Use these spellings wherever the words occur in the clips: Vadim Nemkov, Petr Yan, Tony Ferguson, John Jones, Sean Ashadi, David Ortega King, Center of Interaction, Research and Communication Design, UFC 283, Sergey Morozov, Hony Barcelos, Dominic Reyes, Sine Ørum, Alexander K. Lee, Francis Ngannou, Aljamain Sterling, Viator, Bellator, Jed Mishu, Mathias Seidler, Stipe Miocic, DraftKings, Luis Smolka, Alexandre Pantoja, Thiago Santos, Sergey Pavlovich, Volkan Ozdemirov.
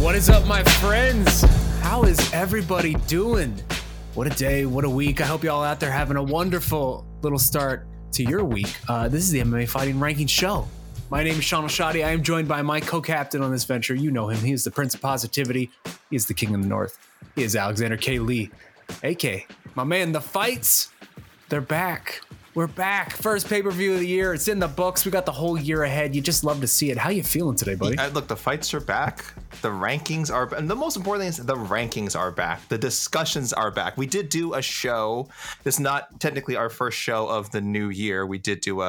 What is up, my friends? How is everybody doing? What a day, what a week. I hope y'all out there having a wonderful little start to your week. This is the MMA Fighting Ranking Show. My name is Sean Ashadi. I am joined by my co-captain on this venture. You know him. He is the Prince of Positivity. He is the King of the North. He is Alexander K. Lee, a.k.a. my man, The Fights. They're back. We're back. First pay-per-view of the year. It's in the books. We got the whole year ahead. You just love to see it. How you feeling today, buddy? Yeah, look, the fights are back. The rankings are back. And the most important thing is the rankings are back. The discussions are back. We did do a show. This is not technically our first show of the new year. We did do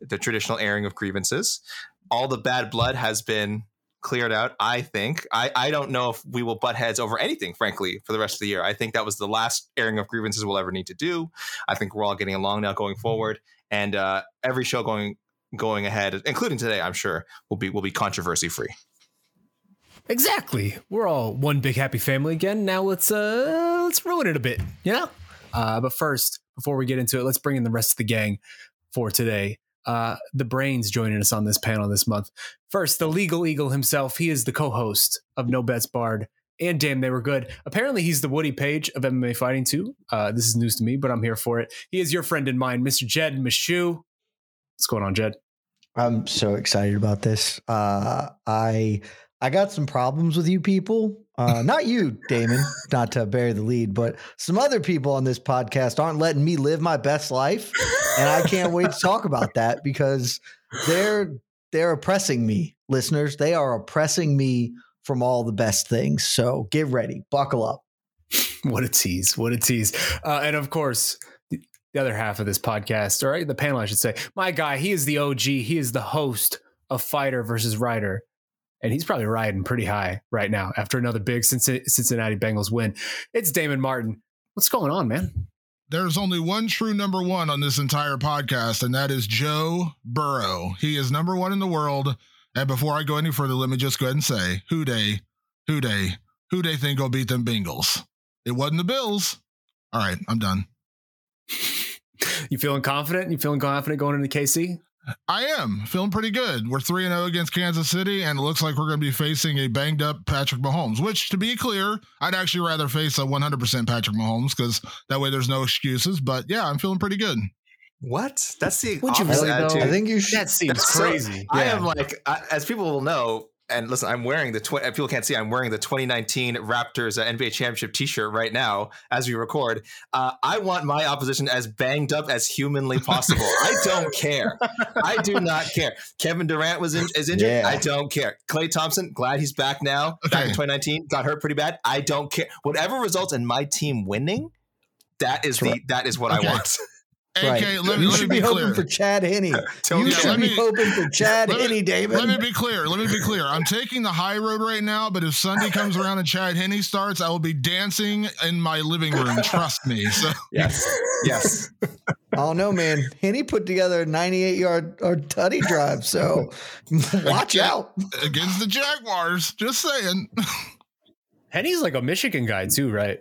the traditional airing of grievances. All the bad blood has been cleared out, I think. I don't know if we will butt heads over anything, frankly, for the rest of the year. I think that was the last airing of grievances we'll ever need to do. I think we're all getting along now going forward. And every show going ahead, including today, I'm sure, will be controversy free. Exactly. We're all one big happy family again. Now let's ruin it a bit, you know? But first, before we get into it, let's bring in the rest of the gang for today. The brains joining us on this panel this month. First, the legal eagle himself. He is the co-host of No Bets Barred and Damn They Were Good. Apparently, he's the Woody Page of MMA Fighting too. This is news to me, but I'm here for it. He is your friend and mine, Mr. Jed Mishu. What's going on, Jed? I'm so excited about this. I got some problems with you people. Not you, Damon, not to bury the lead, but some other people on this podcast aren't letting me live my best life. And I can't wait to talk about that because they're oppressing me, listeners. They are oppressing me from all the best things. So get ready. Buckle up. What a tease. What a tease. And of course, the other half of this podcast, or the panel, I should say, my guy, he is the OG. He is the host of Fighter versus Writer. And he's probably riding pretty high right now after another big Cincinnati Bengals win. It's Damon Martin. What's going on, man? There's only one true number one on this entire podcast, and that is Joe Burrow. He is number one in the world. And before I go any further, let me just go ahead and say, who they think will beat them Bengals? It wasn't the Bills. All right, I'm done. You feeling confident? You feeling confident going into KC? I am feeling pretty good. We're 3-0 against Kansas City, and it looks like we're going to be facing a banged-up Patrick Mahomes, which, to be clear, I'd actually rather face a 100% Patrick Mahomes because that way there's no excuses. But, yeah, I'm feeling pretty good. What? That's the opposite attitude. I think you should. That seems crazy. So, yeah. I am like, as people will know, And listen, I'm wearing the people can't see, I'm wearing the 2019 Raptors NBA Championship t-shirt right now as we record. I want my opposition as banged up as humanly possible. I don't care. I do not care. Kevin Durant is injured. Yeah. I don't care. Klay Thompson, glad he's back now. Back in 2019, got hurt pretty bad. I don't care. Whatever results in my team winning, that is what I want. Okay, right. You should be hoping for Chad Henne. You should be hoping for Chad Henne, David. Let me be clear. I'm taking the high road right now, but if Sunday comes around and Chad Henne starts, I will be dancing in my living room. Trust me. So. Yes. Oh, no, man. Henne put together a 98-yard or tutty drive, so watch out. Against the Jaguars. Just saying. Henne's like a Michigan guy, too, right?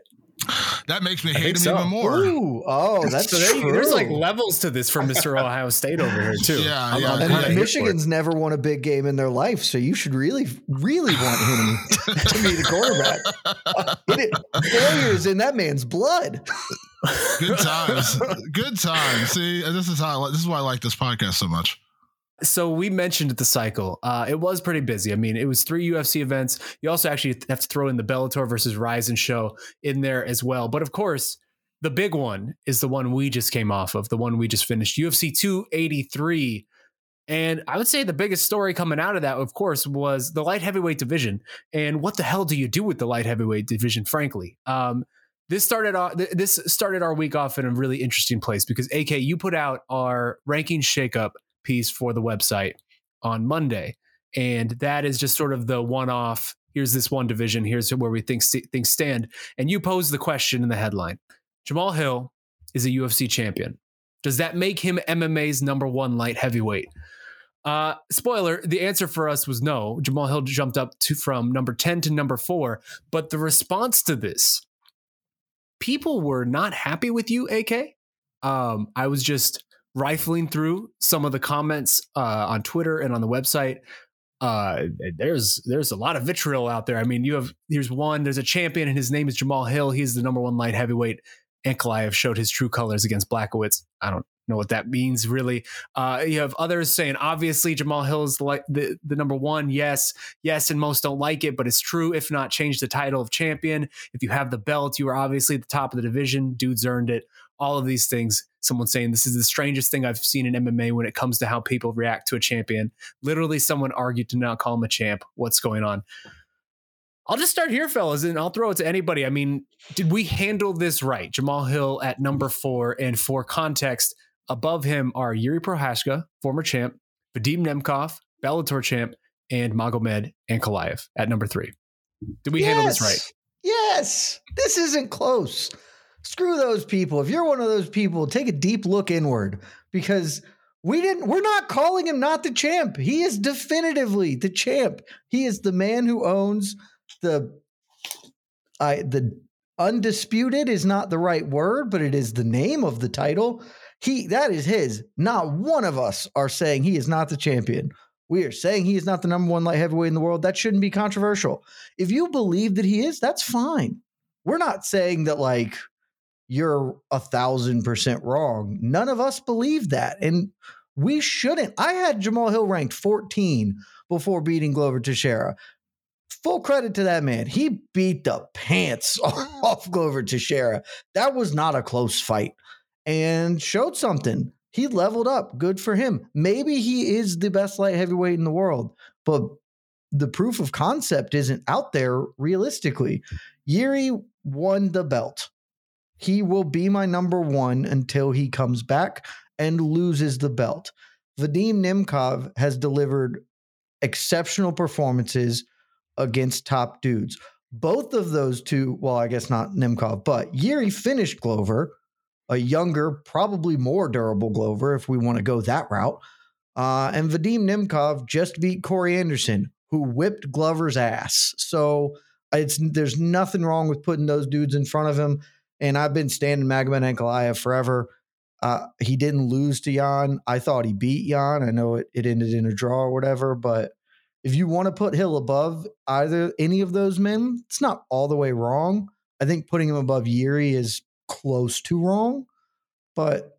That makes me hate him even more. Ooh, oh, that's true. There's like levels to this for Mr. Ohio State over here too. Yeah. And Michigan's never won a big game in their life, so you should really want him to be the quarterback. Failure is in that man's blood. Good times. See, this is why I like this podcast so much. So we mentioned the cycle. It was pretty busy. I mean, it was 3 UFC events. You also actually have to throw in the Bellator versus Ryzen show in there as well. But of course, the big one is the one we just came off of, the one we just finished, UFC 283. And I would say the biggest story coming out of that, of course, was the light heavyweight division. And what the hell do you do with the light heavyweight division, frankly? This started our week off in a really interesting place because, AK, you put out our ranking shakeup piece for the website on Monday. And that is just sort of the one-off. Here's this one division. Here's where we think things stand. And you pose the question in the headline. Jamal Hill is a UFC champion. Does that make him MMA's #1 light heavyweight? Spoiler, the answer for us was no. Jamal Hill jumped up from number 10 to number 4. But the response to this, people were not happy with you, AK. I was just rifling through some of the comments on Twitter and on the website. There's a lot of vitriol out there. I mean, there's a champion and his name is Jamal Hill. He's the #1 light heavyweight. Ankalaev showed his true colors against Błachowicz. I don't know what that means really. You have others saying, obviously Jamal Hill is like the #1. Yes. And most don't like it, but it's true. If not, change the title of champion. If you have the belt, you are obviously at the top of the division. Dude's earned it. All of these things. Someone saying this is the strangest thing I've seen in MMA when it comes to how people react to a champion. Literally, someone argued to not call him a champ. What's going on? I'll just start here, fellas, and I'll throw it to anybody. I mean, did we handle this right? Jamal Hill at #4, and for context, above him are Jiří Procházka, former champ, Vadim Nemkov, Bellator champ, and Magomed Ankalaev at #3. Did we handle this right? Yes. This isn't close. Screw those people. If you're one of those people, take a deep look inward because we're not calling him not the champ. He is definitively the champ. He is the man who owns the undisputed is not the right word, but it is the name of the title. That is his. Not one of us are saying he is not the champion. We are saying he is not the #1 light heavyweight in the world. That shouldn't be controversial. If you believe that he is, that's fine. We're not saying that like, you're 1,000% wrong. None of us believe that. And we shouldn't. I had Jamal Hill ranked 14 before beating Glover Teixeira. Full credit to that man. He beat the pants off Glover Teixeira. That was not a close fight and showed something. He leveled up. Good for him. Maybe he is the best light heavyweight in the world, but the proof of concept isn't out there realistically. Jiří won the belt. He will be my #1 until he comes back and loses the belt. Vadim Nemkov has delivered exceptional performances against top dudes. Both of those two, well, I guess not Nemkov, but Jiří finished Glover, a younger, probably more durable Glover if we want to go that route. And Vadim Nemkov just beat Corey Anderson, who whipped Glover's ass. So there's nothing wrong with putting those dudes in front of him. And I've been standing Magomed Ankalaev forever. He didn't lose to Jan. I thought he beat Jan. I know it ended in a draw or whatever, but if you want to put Hill above either any of those men, it's not all the way wrong. I think putting him above Jiří is close to wrong, but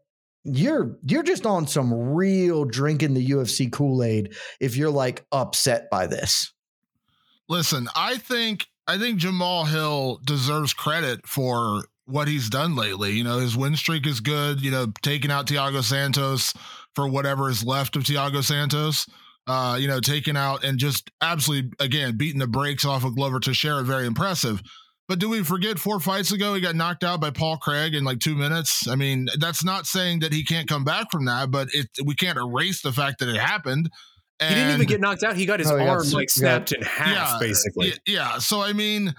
you're just on some real drinking the UFC Kool-Aid if you're like upset by this. Listen, I think Jamal Hill deserves credit for what he's done lately. You know, his win streak is good, you know, taking out Thiago Santos for whatever is left of Thiago Santos, you know, taking out and just absolutely, again, beating the brakes off of Glover Teixeira. Very impressive. But do we forget 4 fights ago, he got knocked out by Paul Craig in like 2 minutes? I mean, that's not saying that he can't come back from that, but we can't erase the fact that it happened. And he didn't even get knocked out. He got his arm snapped in half, basically. Yeah. So, I mean,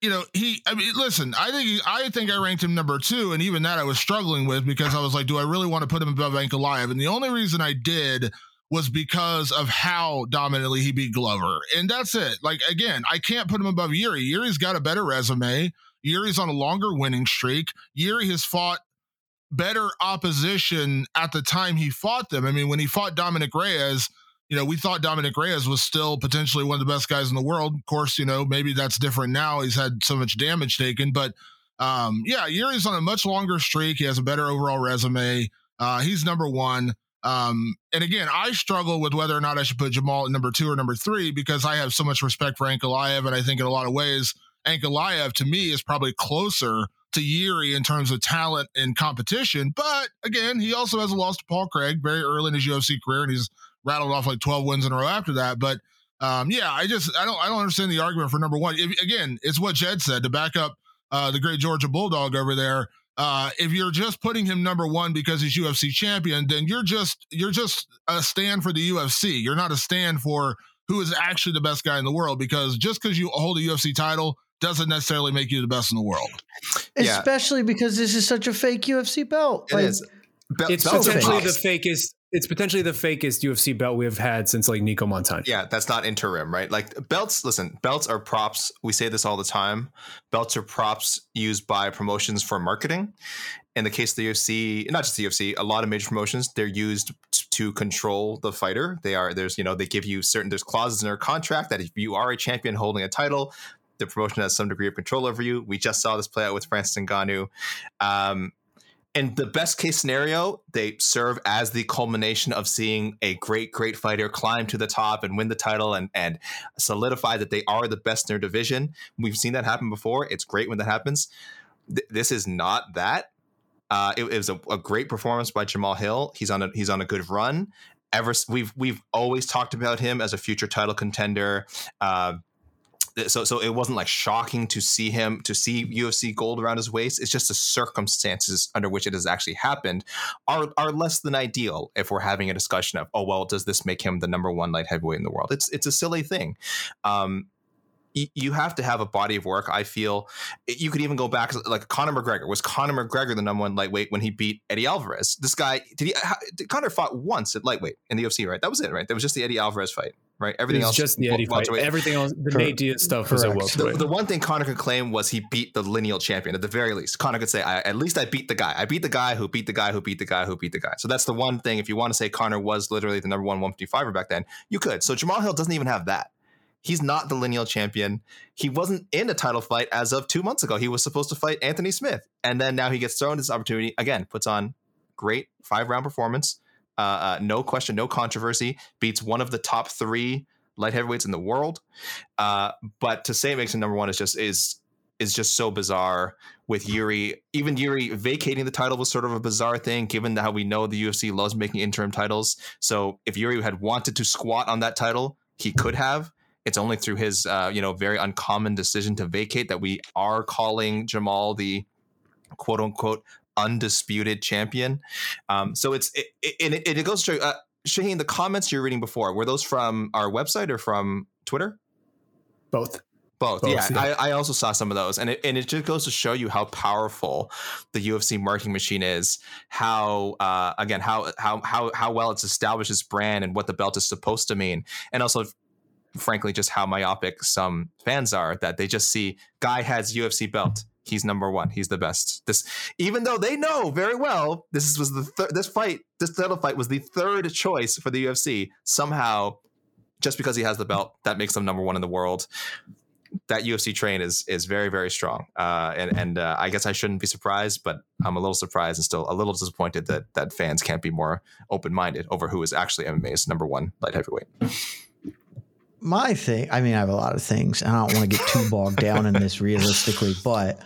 you know, listen, I think I ranked him number 2. And even that I was struggling with because I was like, do I really want to put him above Ankalaev? And the only reason I did was because of how dominantly he beat Glover. And that's it. Like, again, I can't put him above Jiří. Jiří's got a better resume. Jiří's on a longer winning streak. Jiří has fought better opposition at the time he fought them. I mean, when he fought Dominic Reyes, you know, we thought Dominic Reyes was still potentially one of the best guys in the world. Of course, you know, maybe that's different now. He's had so much damage taken. But, yeah, Jiří's on a much longer streak. He has a better overall resume. He's number 1. And again, I struggle with whether or not I should put Jamal at number 2 or number 3, because I have so much respect for Ankalaev. And I think in a lot of ways, Ankalaev to me is probably closer to Jiří in terms of talent and competition. But again, he also has a loss to Paul Craig very early in his UFC career. And he's rattled off like 12 wins in a row after that. But, yeah, I don't understand the argument for number 1. Again, it's what Jed said to back up, the great Georgia Bulldog over there. If you're just putting him number 1 because he's UFC champion, then you're just a stand for the UFC. You're not a stand for who is actually the best guy in the world, because just because you hold a UFC title doesn't necessarily make you the best in the world. Especially because this is such a fake UFC belt. Like, it is. It's potentially the fakest UFC belt we have had since like Nico Montano. Yeah, that's not interim, right? Like belts, listen, belts are props. We say this all the time. Belts are props used by promotions for marketing. In the case of the UFC, not just the UFC, a lot of major promotions, they're used to control the fighter. They give you there's clauses in their contract that if you are a champion holding a title, the promotion has some degree of control over you. We just saw this play out with Francis Ngannou. In the best case scenario, they serve as the culmination of seeing a great fighter climb to the top and win the title and solidify that they are the best in their division. We've seen that happen before. It's great when that happens. This is not that. It was a great performance by Jamal Hill. He's on a good run. We've always talked about him as a future title contender. So it wasn't like shocking to see UFC gold around his waist. It's just the circumstances under which it has actually happened are less than ideal. If we're having a discussion of, oh, well, does this make him the number 1 light heavyweight in the world? It's a silly thing. You have to have a body of work. I feel you could even go back like Conor McGregor. Was Conor McGregor the number 1 lightweight when he beat Eddie Alvarez? This guy, Conor fought once at lightweight in the UFC, right? That was it, right? That was just the Eddie Alvarez fight, right? Everything else just the Eddie fight. Everything else, the Nate Diaz stuff was a welterweight. The one thing Conor could claim was he beat the lineal champion. At the very least, Conor could say, at least I beat the guy. I beat the guy who beat the guy who beat the guy who beat the guy. So that's the one thing. If you want to say Conor was literally the number 1 155er back then, you could. So Jamal Hill doesn't even have that. He's not the lineal champion. He wasn't in a title fight as of 2 months ago. He was supposed to fight Anthony Smith. And then now he gets thrown this opportunity. Again, puts on great 5-round performance. No question, no controversy. Beats one of the top 3 light heavyweights in the world. But to say it makes him number 1 is just so bizarre. With Jiří, even Jiří vacating the title was sort of a bizarre thing, given how we know the UFC loves making interim titles. So if Jiří had wanted to squat on that title, he could have. It's only through his, very uncommon decision to vacate that we are calling Jamal the quote unquote undisputed champion. So it goes to Shaheen, the comments you're reading before, were those from our website or from Twitter? Both. Yeah. I also saw some of those. And it just goes to show you how powerful the UFC marketing machine is, how well it's established its brand and what the belt is supposed to mean. And also, frankly, just how myopic some fans are, that they just see guy has UFC belt. He's number 1. He's the best. This, even though they know very well, this title fight was the third choice for the UFC. Somehow, just because he has the belt, that makes him number 1 in the world. That UFC train is very, very strong. And I guess I shouldn't be surprised, but I'm a little surprised and still a little disappointed that fans can't be more open-minded over who is actually MMA's number 1 light heavyweight. My thing, I mean, I have a lot of things, and I don't want to get too bogged down in this realistically, but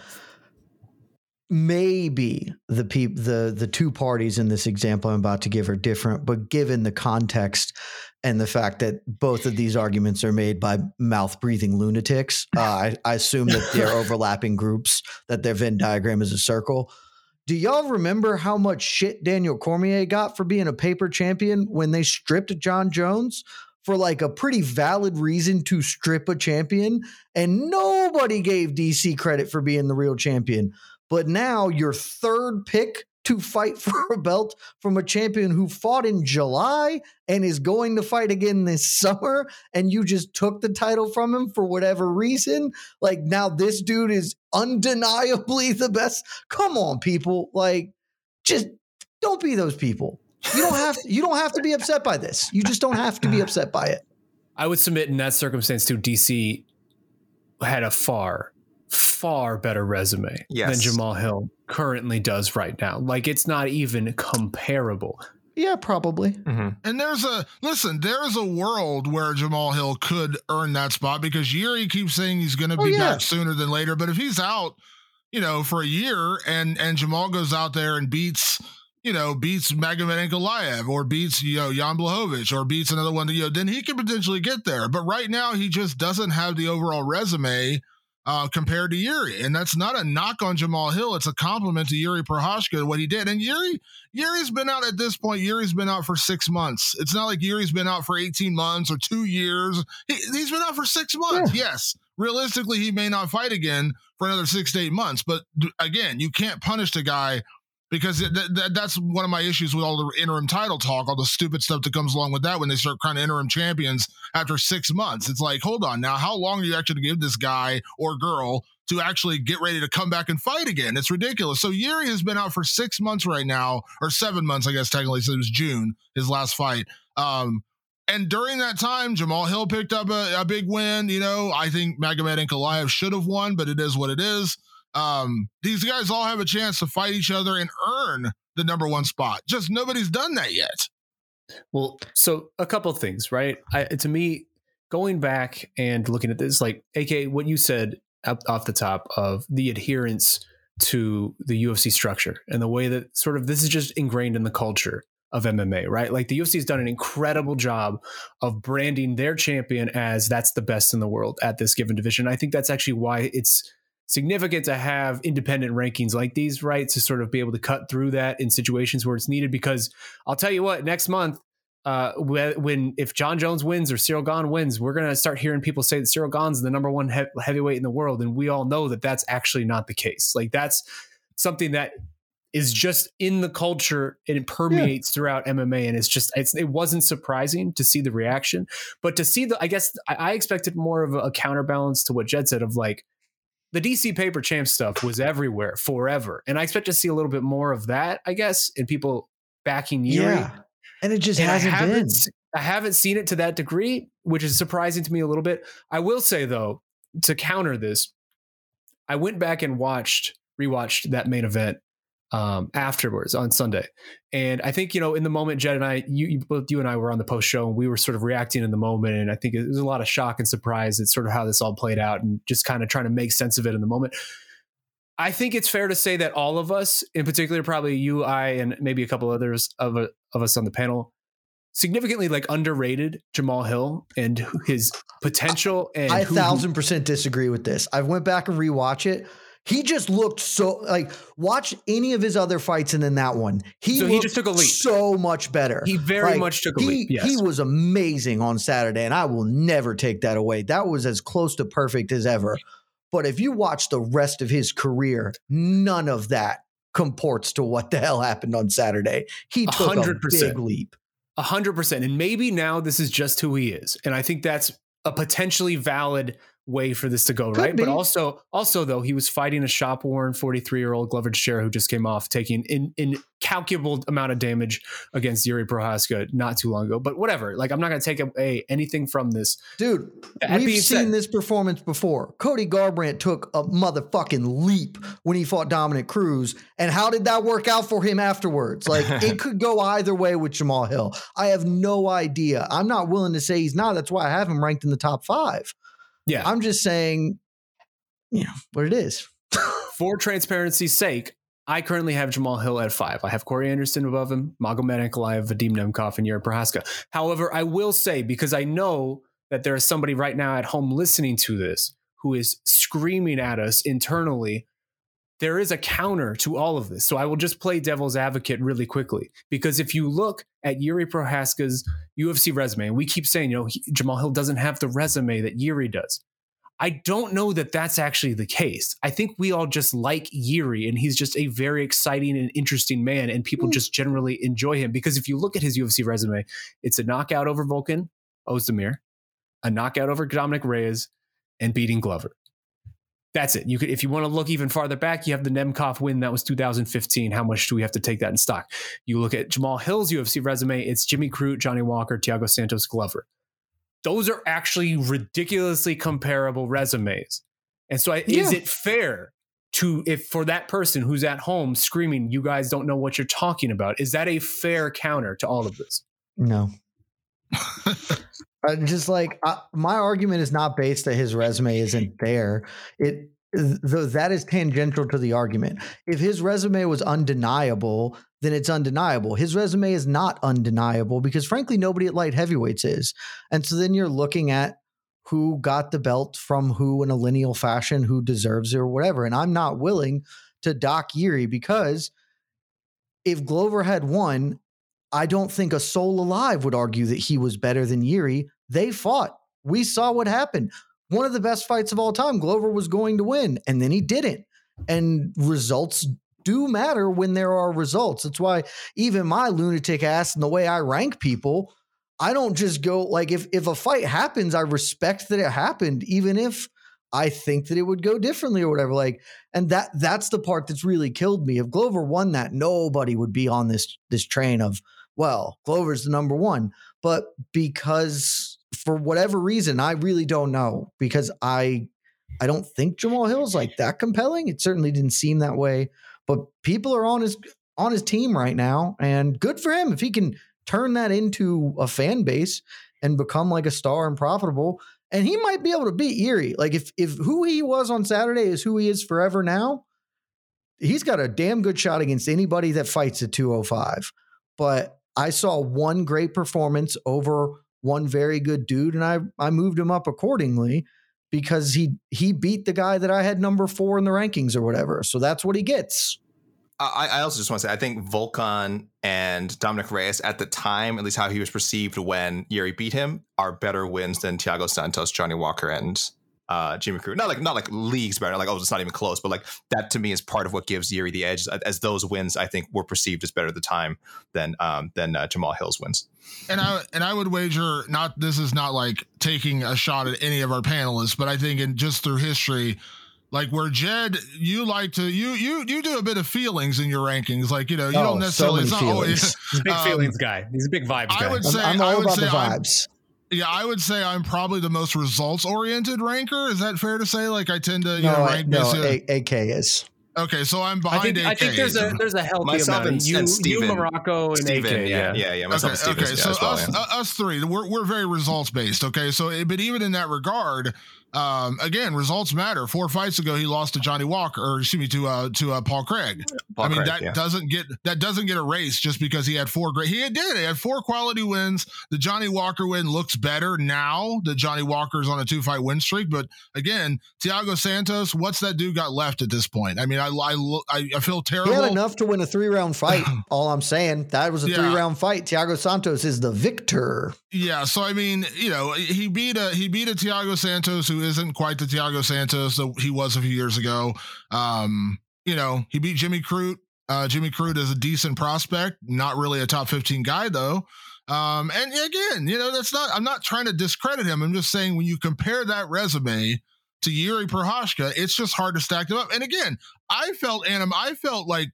maybe the two parties in this example I'm about to give are different, but given the context and the fact that both of these arguments are made by mouth-breathing lunatics, I assume that they're overlapping groups, that their Venn diagram is a circle. Do y'all remember how much shit Daniel Cormier got for being a paper champion when they stripped John Jones? For like a pretty valid reason to strip a champion, and nobody gave DC credit for being the real champion. But now your third pick to fight for a belt from a champion who fought in July and is going to fight again this summer, and you just took the title from him for whatever reason. Like, now this dude is undeniably the best. Come on, people. Like, just don't be those people. You don't have to be upset by this. You just don't have to be upset by it. I would submit in that circumstance too, DC had a far better resume than Jamal Hill currently does right now. Like, it's not even comparable. Yeah, probably. Mm-hmm. And there's a world where Jamal Hill could earn that spot, because Jiří keeps saying he's going to be back sooner than later. But if he's out, for a year and Jamal goes out there and beats Magomed Ankalaev, or beats Jan Błachowicz, or beats another one, then he could potentially get there. But right now, he just doesn't have the overall resume compared to Jiří, and that's not a knock on Jamal Hill. It's a compliment to Jiří Procházka, what he did. And Jiří's been out at this point. Jiří's been out for 6 months. It's not like Jiří's been out for 18 months or 2 years. He's been out for 6 months. Yeah. Yes. Realistically, he may not fight again for another 6 to 8 months. But again, you can't punish the guy, because that's one of my issues with all the interim title talk, all the stupid stuff that comes along with that when they start crowning interim champions after 6 months. It's like, hold on now, how long are you actually give this guy or girl to actually get ready to come back and fight again? It's ridiculous. So Jiří has been out for 6 months right now, or 7 months, I guess, technically, since it was June, his last fight. And during that time, Jamal Hill picked up a big win. I think Magomed Ankalaev should have won, but it is what it is. These guys all have a chance to fight each other and earn the number one spot. Just nobody's done that yet. Well, so a couple things, right? To me, going back and looking at this, like, AK, what you said off the top of the adherence to the UFC structure and the way that sort of this is just ingrained in the culture of MMA, right? Like, the UFC has done an incredible job of branding their champion as that's the best in the world at this given division. I think that's actually why it's significant to have independent rankings like these, right? To sort of be able to cut through that in situations where it's needed, because I'll tell you what, next month, if John Jones wins or Ciryl Gane wins, we're going to start hearing people say that Ciryl Gane's the number one heavyweight in the world. And we all know that that's actually not the case. Like, that's something that is just in the culture and it permeates throughout MMA. And it wasn't surprising to see the reaction, but to see I expected more of a counterbalance to what Jed said of, like, the DC paper champ stuff was everywhere forever. And I expect to see a little bit more of that, I guess, and people backing Jiří. Yeah. And it just hasn't been. I haven't seen it to that degree, which is surprising to me a little bit. I will say, though, to counter this, I went back and rewatched that main event afterwards on Sunday. And I think, in the moment, Jed and I, both you and I were on the post show, and we were sort of reacting in the moment. And I think it was a lot of shock and surprise at sort of how this all played out, and just kind of trying to make sense of it in the moment. I think it's fair to say that all of us, in particular, probably you, I, and maybe a couple others of us on the panel, significantly underrated Jamal Hill and his potential. And I 1,000% disagree with this. I went back and rewatched it. He just looked so, watch any of his other fights and then that one. He just took a leap. So much better. He very much took a leap, yes. He was amazing on Saturday, and I will never take that away. That was as close to perfect as ever. But if you watch the rest of his career, none of that comports to what the hell happened on Saturday. He took 100%, a big leap. 100%. And maybe now this is just who he is. And I think that's a potentially valid way for this to go, right? But also though, he was fighting a shop-worn 43-year-old Glover Teixeira who just came off taking an incalculable amount of damage against Jiří Procházka not too long ago. But whatever, like I'm not going to take away anything from this, dude. We've seen this performance before. Cody Garbrandt took a motherfucking leap when he fought Dominic Cruz, and how did that work out for him afterwards? Like it could go either way with Jamal Hill. I have no idea. I'm not willing to say he's not. That's why I have him ranked in the top 5. Yeah. I'm just saying, you know, what it is. For transparency's sake, I currently have Jamal Hill at 5. I have Corey Anderson above him, Magomed Ankalaev, Vadim Nemkov, and Jiří Procházka. However, I will say, because I know that there is somebody right now at home listening to this who is screaming at us internally, there is a counter to all of this. So I will just play devil's advocate really quickly, because if you look at Jiří Procházka's UFC resume, and we keep saying, you know, Jamal Hill doesn't have the resume that Jiří does. I don't know that that's actually the case. I think we all just like Jiří, and he's just a very exciting and interesting man, and people just generally enjoy him, because if you look at his UFC resume, it's a knockout over Volkan Ozdemir, a knockout over Dominic Reyes, and beating Glover. That's it. You could, if you want to look even farther back, you have the Nemkov win. That was 2015. How much do we have to take that in stock? You look at Jamal Hill's UFC resume. It's Jimmy Crute, Johnny Walker, Thiago Santos, Glover. Those are actually ridiculously comparable resumes. And so is it fair to, if for that person who's at home screaming, you guys don't know what you're talking about, is that a fair counter to all of this? No. My argument is not based that his resume isn't there. That is tangential to the argument. If his resume was undeniable, then it's undeniable. His resume is not undeniable because, frankly, nobody at light heavyweights is. And so then you're looking at who got the belt from who in a lineal fashion, who deserves it or whatever. And I'm not willing to dock Jiří, because if Glover had won, I don't think a soul alive would argue that he was better than Jiří. They fought. We saw what happened. One of the best fights of all time. Glover was going to win, and then he didn't. And results do matter when there are results. That's why even my lunatic ass and the way I rank people, I don't just go like, if a fight happens, I respect that it happened, even if I think that it would go differently or whatever. Like, and that's the part that's really killed me. If Glover won that, nobody would be on this train of, well, Glover's the number one, but because for whatever reason, I really don't know, because I don't think Jamal Hill's like that compelling. It certainly didn't seem that way, but people are on his team right now, and good for him. If he can turn that into a fan base and become like a star and profitable, and he might be able to beat Jiří. Like if who he was on Saturday is who he is forever now, he's got a damn good shot against anybody that fights at 205, but I saw one great performance over one very good dude, and I moved him up accordingly because he beat the guy that I had number 4 in the rankings or whatever. So that's what he gets. I also just want to say, I think Volkan and Dominic Reyes at the time, at least how he was perceived when Jiří beat him, are better wins than Thiago Santos, Johnny Walker, and Jimmy Crute. Not like leagues better, like, oh, it's not even close, but like that to me is part of what gives Jiří the edge, as those wins I think were perceived as better at the time than Jamal Hill's wins. And I would wager, not this is not like taking a shot at any of our panelists, but I think in just through history, like where Jed, you like to you do a bit of feelings in your rankings, like, you know, you don't necessarily. So it's not always, he's a big feelings guy. He's a big vibes guy. I would say I'm all about the vibes. Yeah, I would say I'm probably the most results-oriented ranker. Is that fair to say? Like I tend to, rank this. No, AK is. Okay, so I'm behind AK. I think there's a healthy myself amount. You, Morocco, and AK. Yeah. Myself and Steven. Okay, so us three, we're very results-based, okay? So, but even in that regard, again, results matter. 4 fights ago, he lost to Johnny Walker, or excuse me, to Paul Craig. That doesn't get erased just because he had 4 great. He had 4 quality wins. The Johnny Walker win looks better now that Johnny Walker's on a 2-fight win streak. But again, Thiago Santos, what's that dude got left at this point? I mean, I feel terrible. He had enough to win a 3-round fight. All I'm saying, that was a 3-round fight. Thiago Santos is the victor. Yeah. So I mean, you know, he beat a Thiago Santos who isn't quite the Thiago Santos that he was a few years ago. You know, he beat Jimmy Crute. Jimmy Crute is a decent prospect, not really a top 15 guy though. And again, you know, I'm not trying to discredit him. I'm just saying when you compare that resume to Jiří Procházka, it's just hard to stack them up. And again, I felt like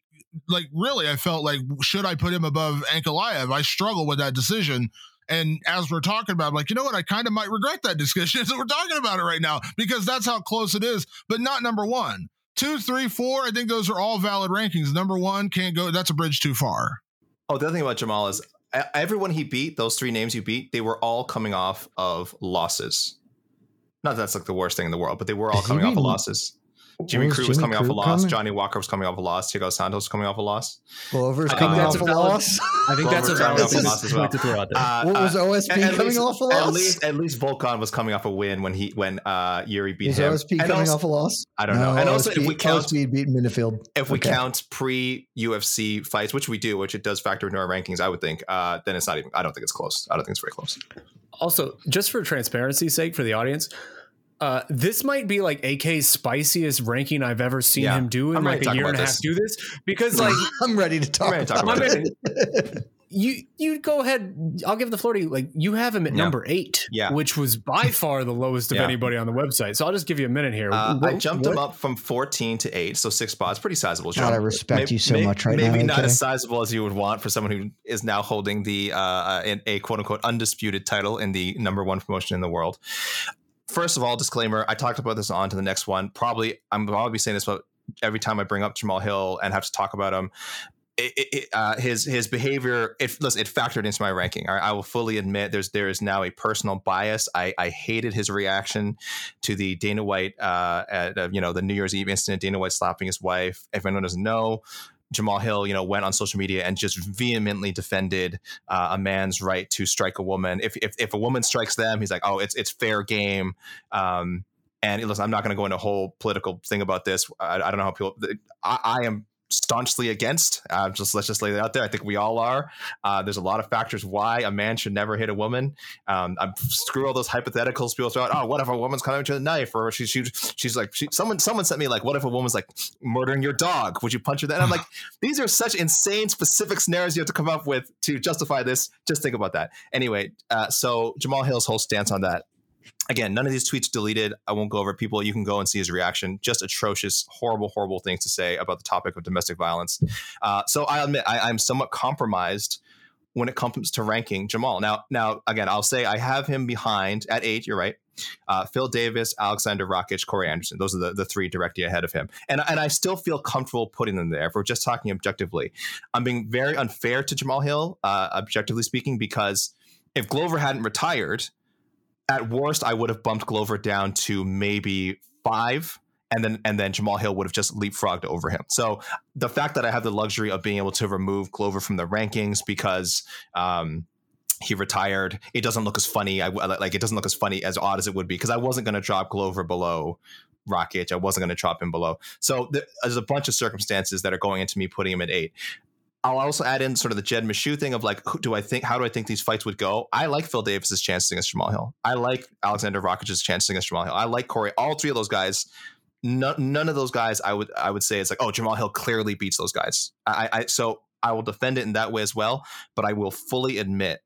should I put him above Ankalaev? I struggle with that decision. And as we're talking about, I'm like, you know what? I kind of might regret that discussion as we're talking about it right now, because that's how close it is, but not number one. 2, 3, 4, I think those are all valid rankings. Number one can't go. That's a bridge too far. Oh, the other thing about Jamal is everyone he beat, those three names you beat, they were all coming off of losses. Not that that's like the worst thing in the world, but they were all coming off of losses. Jimmy Crute was coming off a loss. Johnny Walker was coming off a loss. Thiago Santos was coming off a loss. Glover's coming off a loss. I think that's a valid loss as well. What was OSP coming off a loss? At least Volkan was coming off a win when Jiří beat him. Was OSP coming off a loss? I don't know. And also, if we count pre-UFC fights, which we do, which it does factor into our rankings, I would think, then it's not even. I don't think it's close. I don't think it's very close. Also, just for transparency's sake, for the audience. This might be like AK's spiciest ranking I've ever seen him do in like a year and a half. Do this because like I'm ready to talk about it. You go ahead. I'll give the floor to you. Like you have him at number 8, which was by far the lowest of anybody on the website. So I'll just give you a minute here. I jumped him up from 14 to 8, so 6 spots. Pretty sizable jump. God, I respect you so much right now. Maybe not as sizable as you would want for someone who is now holding the a quote unquote undisputed title in the number 1 promotion in the world. First of all, disclaimer, I talked about this on to the next one. I'm probably saying this about every time I bring up Jamal Hill and have to talk about him. His behavior, it factored into my ranking. I will fully admit there is now a personal bias. I hated his reaction to the Dana White, the New Year's Eve incident, Dana White slapping his wife. If anyone doesn't know, Jamal Hill, went on social media and just vehemently defended a man's right to strike a woman. If a woman strikes them, he's like, oh, it's fair game. And listen, I'm not going to go into a whole political thing about this. I don't know how people. I am staunchly against. Let's just lay that out there. I think we all are. There's a lot of factors why a man should never hit a woman. Screw all those hypotheticals people throw out. Oh, what if a woman's coming to the knife, or she's like someone sent me like, what if a woman's like murdering your dog? Would you punch her? Then I'm like, these are such insane specific scenarios you have to come up with to justify this. Just think about that. Anyway, so Jamal Hill's whole stance on that. Again, none of these tweets deleted. I won't go over people. You can go and see his reaction. Just atrocious, horrible, horrible things to say about the topic of domestic violence. So I admit I'm somewhat compromised when it comes to ranking Jamal. Now, again, I'll say I have him behind at 8. You're right. Phil Davis, Alexander Rakic, Corey Anderson. Those are the 3 directly ahead of him. And I still feel comfortable putting them there. If we're just talking objectively, I'm being very unfair to Jamal Hill, objectively speaking, because if Glover hadn't retired, at worst, I would have bumped Glover down to maybe 5, and then Jamal Hill would have just leapfrogged over him. So the fact that I have the luxury of being able to remove Glover from the rankings because he retired, it doesn't look as funny. It doesn't look as funny, as odd as it would be, because I wasn't going to drop Glover below Rakic. I wasn't going to drop him below. So there's a bunch of circumstances that are going into me putting him at 8. I'll also add in sort of the Jed Mishu thing of like, how do I think these fights would go? I like Phil Davis's chances against Jamal Hill. I like Alexander Rakic's chances against Jamal Hill. I like Corey. All 3 of those guys. None of those guys I would say it's like, oh, Jamal Hill clearly beats those guys. So I will defend it in that way as well, but I will fully admit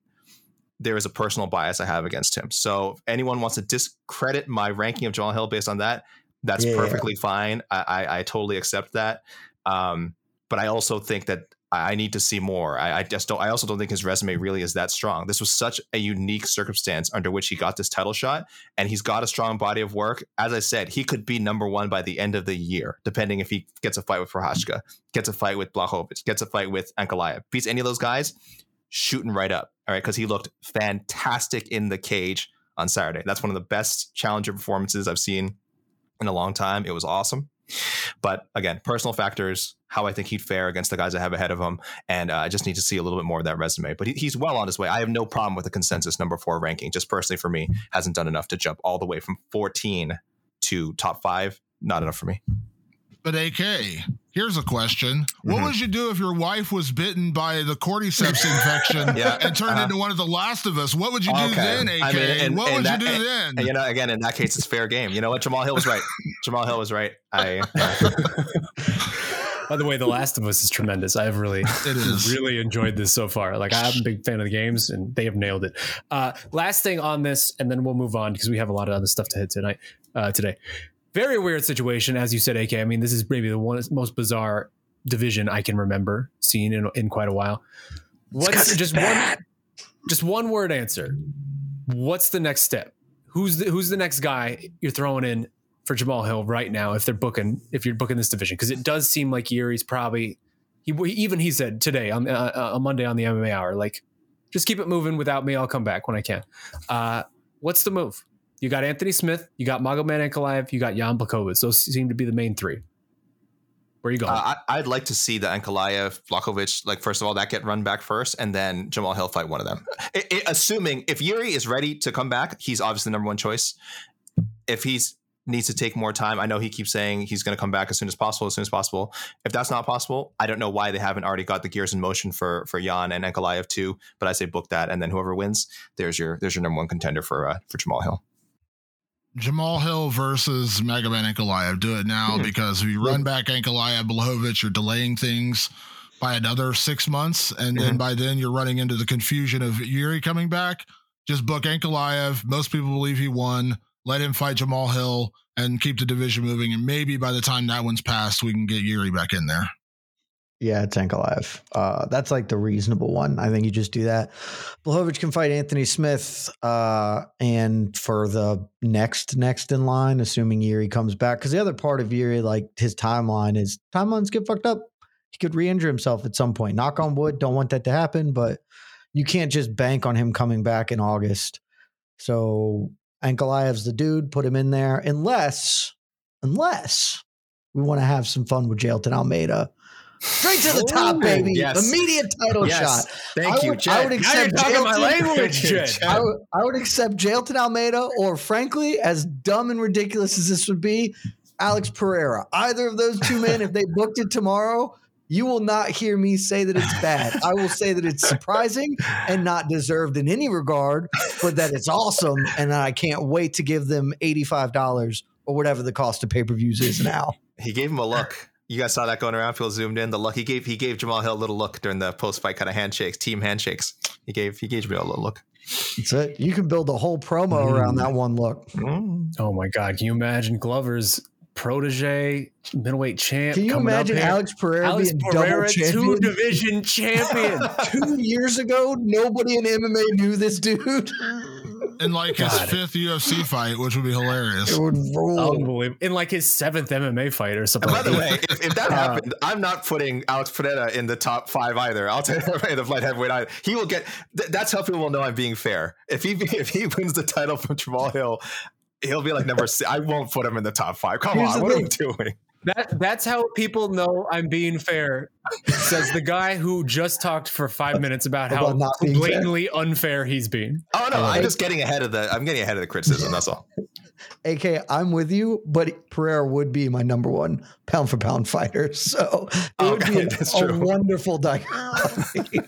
there is a personal bias I have against him. So if anyone wants to discredit my ranking of Jamal Hill based on that, that's perfectly fine. I totally accept that. But I also think that I need to see more. I also don't think his resume really is that strong. This was such a unique circumstance under which he got this title shot, and he's got a strong body of work. As I said, he could be number 1 by the end of the year, depending if he gets a fight with Procházka, gets a fight with Błachowicz, gets a fight with Ankalaev, beats any of those guys, shooting right up. All right, because he looked fantastic in the cage on Saturday. That's one of the best challenger performances I've seen in a long time. It was awesome. But again, personal factors, how I think he'd fare against the guys I have ahead of him. And I just need to see a little bit more of that resume. But he's well on his way. I have no problem with the consensus number 4 ranking. Just personally for me, hasn't done enough to jump all the way from 14 to top 5. Not enough for me. But AK, here's a question. What would you do if your wife was bitten by the cordyceps infection and turned into one of the Last of Us? What would you do then, AK? I mean, what would you do then? And, again, in that case, it's fair game. You know what? Jamal Hill was right. Jamal Hill was right. By the way, The Last of Us is tremendous. I've really enjoyed this so far. Like, I'm a big fan of the games, and they have nailed it. Last thing on this, and then we'll move on because we have a lot of other stuff to hit today. Very weird situation, as you said, AK. I mean, this is maybe the one most bizarre division I can remember seeing in quite a while. What's just one word answer? What's the next step? Who's the next guy you're throwing in for Jamal Hill right now if you're booking this division? Because it does seem like Jiří's probably he said today on Monday on the MMA Hour, like, just keep it moving without me. I'll come back when I can. What's the move? You got Anthony Smith, you got Magomed Ankalaev, you got Jan Błachowicz. Those seem to be the main three. Where are you going? I'd like to see the Ankalaev, Błachowicz, like, first of all, that get run back first, and then Jamal Hill fight one of them. Assuming if Jiří is ready to come back, he's obviously the number one choice. If he needs to take more time, I know he keeps saying he's going to come back as soon as possible. If that's not possible, I don't know why they haven't already got the gears in motion for Jan and Ankalaev too, but I say book that, and then whoever wins, there's your number one contender for Jamal Hill. Jamal Hill versus Magomed Ankalaev. Do it now, because if you run back Ankalaev, Błachowicz, you're delaying things by another 6 months, and then by then you're running into the confusion of Jiří coming back. Just book Ankalaev. Most people believe he won. Let him fight Jamal Hill and keep the division moving, and maybe by the time that one's passed, we can get Jiří back in there. Yeah, it's Ankalaev. That's like the reasonable one. I think you just do that. Błachowicz can fight Anthony Smith, and for the next in line, assuming Jiří comes back, because the other part of Jiří, like, his timelines get fucked up. He could re-injure himself at some point. Knock on wood, don't want that to happen, but you can't just bank on him coming back in August. So Ankalaev's the dude. Put him in there, unless we want to have some fun with Jailton Almeida. Straight to the top, baby. Yes. Immediate title shot. Thank you, Jed. I would accept Jailton Almeida, or, frankly, as dumb and ridiculous as this would be, Alex Pereira. Either of those two men, if they booked it tomorrow, you will not hear me say that it's bad. I will say that it's surprising and not deserved in any regard, but that it's awesome, and I can't wait to give them $85 or whatever the cost of pay-per-views is now. He gave him a look. You guys saw that going around. People zoomed in. The look he gave Jamal Hill a little look during the post fight, kind of handshakes, team handshakes. He gave Jamal a little look. That's it. You can build a whole promo around that one look. Oh my God! Can you imagine Glover's protege, middleweight champ? Can you imagine Alex Pereira being double two-division champion? 2 years ago, nobody in MMA knew this dude. In like his fifth UFC fight, which would be hilarious. It would roll. Unbelievable. In like his seventh MMA fight or something. And by the way, if that happened, I'm not putting Alex Pereira in the top five either. I'll take the light heavyweight either. He will get. That's how people will know I'm being fair. If he wins the title from Jamal Hill, he'll be like number six. I won't put him in the top five. Come on, what are we doing? That's how people know I'm being fair, says the guy who just talked for 5 minutes about how blatantly unfair he's being. Oh no, I'm just getting ahead of the criticism. That's all. AK, I'm with you, but Pereira would be my number one pound for pound fighter. So it would be a wonderful dichotomy.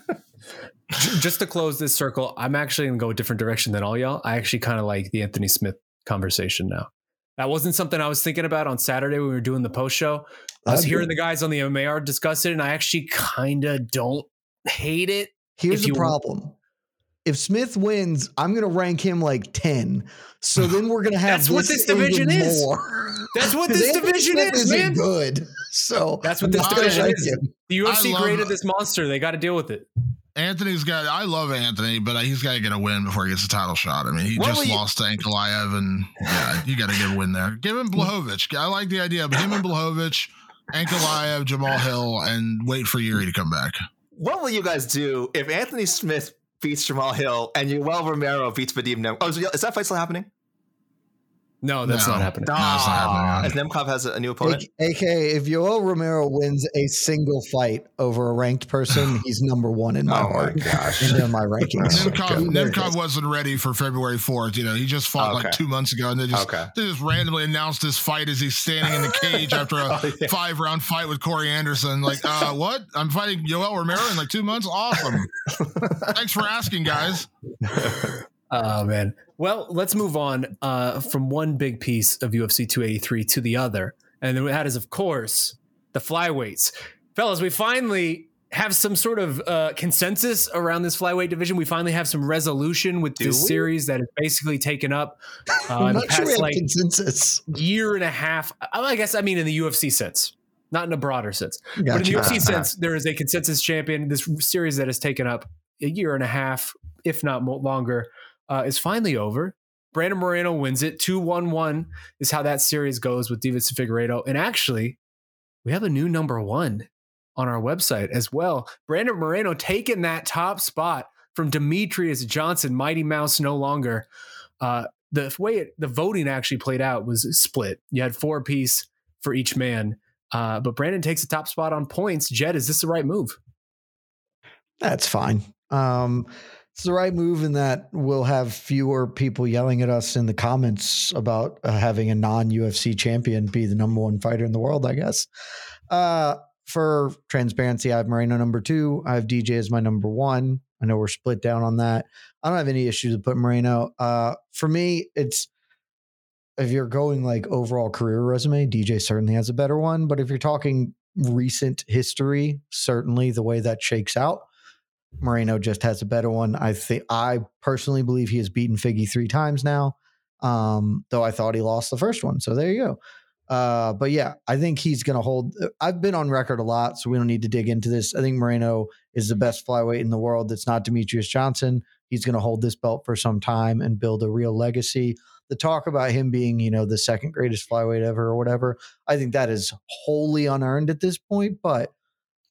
Just to close this circle, I'm actually going to go a different direction than all y'all. I actually kind of like the Anthony Smith conversation now. That wasn't something I was thinking about on Saturday when we were doing the post show. I was hearing the guys on the MAR discuss it, and I actually kind of don't hate it. Here's the problem. If Smith wins, I'm going to rank him like 10. So then we're going to have That's what this division is, man. Good. So that's what this division is. The UFC created this monster. They got to deal with it. I love Anthony, but he's got to get a win before he gets a title shot. I mean, he just lost to Ankalaev, and yeah, you got to get a win there. Give him Błachowicz. I like the idea of him and Błachowicz, Ankalaev, Jamal Hill, and wait for Jiří to come back. What will you guys do if Anthony Smith beats Jamal Hill and Yoel Romero beats Vadim Nemkov? Oh, is that fight still happening? No, that's not happening. No, it's not happening. As Nemkov has a new opponent. AK, if Yoel Romero wins a single fight over a ranked person, he's number one in my heart. Oh my gosh. In my rankings. Nemkov wasn't ready for February 4th. You know, he just fought like 2 months ago, and they just randomly announced this fight as he's standing in the cage after a 5-round fight with Corey Anderson. Like, what? I'm fighting Yoel Romero in like 2 months? Awesome. Thanks for asking, guys. Oh, man. Well, let's move on from one big piece of UFC 283 to the other. And then that is, of course, the flyweights. Fellas, we finally have some sort of consensus around this flyweight division. We finally have some resolution with this series that is basically taken up in the past consensus. Year and a half. I guess I mean in the UFC sense, not in a broader sense. Gotcha. But in the UFC sense, there is a consensus champion. This series that has taken up a year and a half, if not longer, is finally over. Brandon Moreno wins it. 2-1-1 is how that series goes with Deiveson Figueiredo. And actually, we have a new number one on our website as well. Brandon Moreno taking that top spot from Demetrius Johnson, Mighty Mouse no longer. The way the voting actually played out was split. You had 4 piece for each man. But Brandon takes the top spot on points. Jed, is this the right move? That's fine. It's the right move in that we'll have fewer people yelling at us in the comments about having a non-UFC champion be the number one fighter in the world, I guess. For transparency, I have Moreno number 2. I have DJ as my number 1. I know we're split down on that. I don't have any issues with putting Moreno. For me, it's if you're going like overall career resume, DJ certainly has a better one. But if you're talking recent history, certainly the way that shakes out, Moreno just has a better one. I personally believe he has beaten Figgy 3 times now, though I thought he lost the first one. So there you go. But yeah, I think he's going to hold. I've been on record a lot, so we don't need to dig into this. I think Moreno is the best flyweight in the world. That's not Demetrius Johnson. He's going to hold this belt for some time and build a real legacy. The talk about him being, you know, the second greatest flyweight ever or whatever, I think that is wholly unearned at this point. But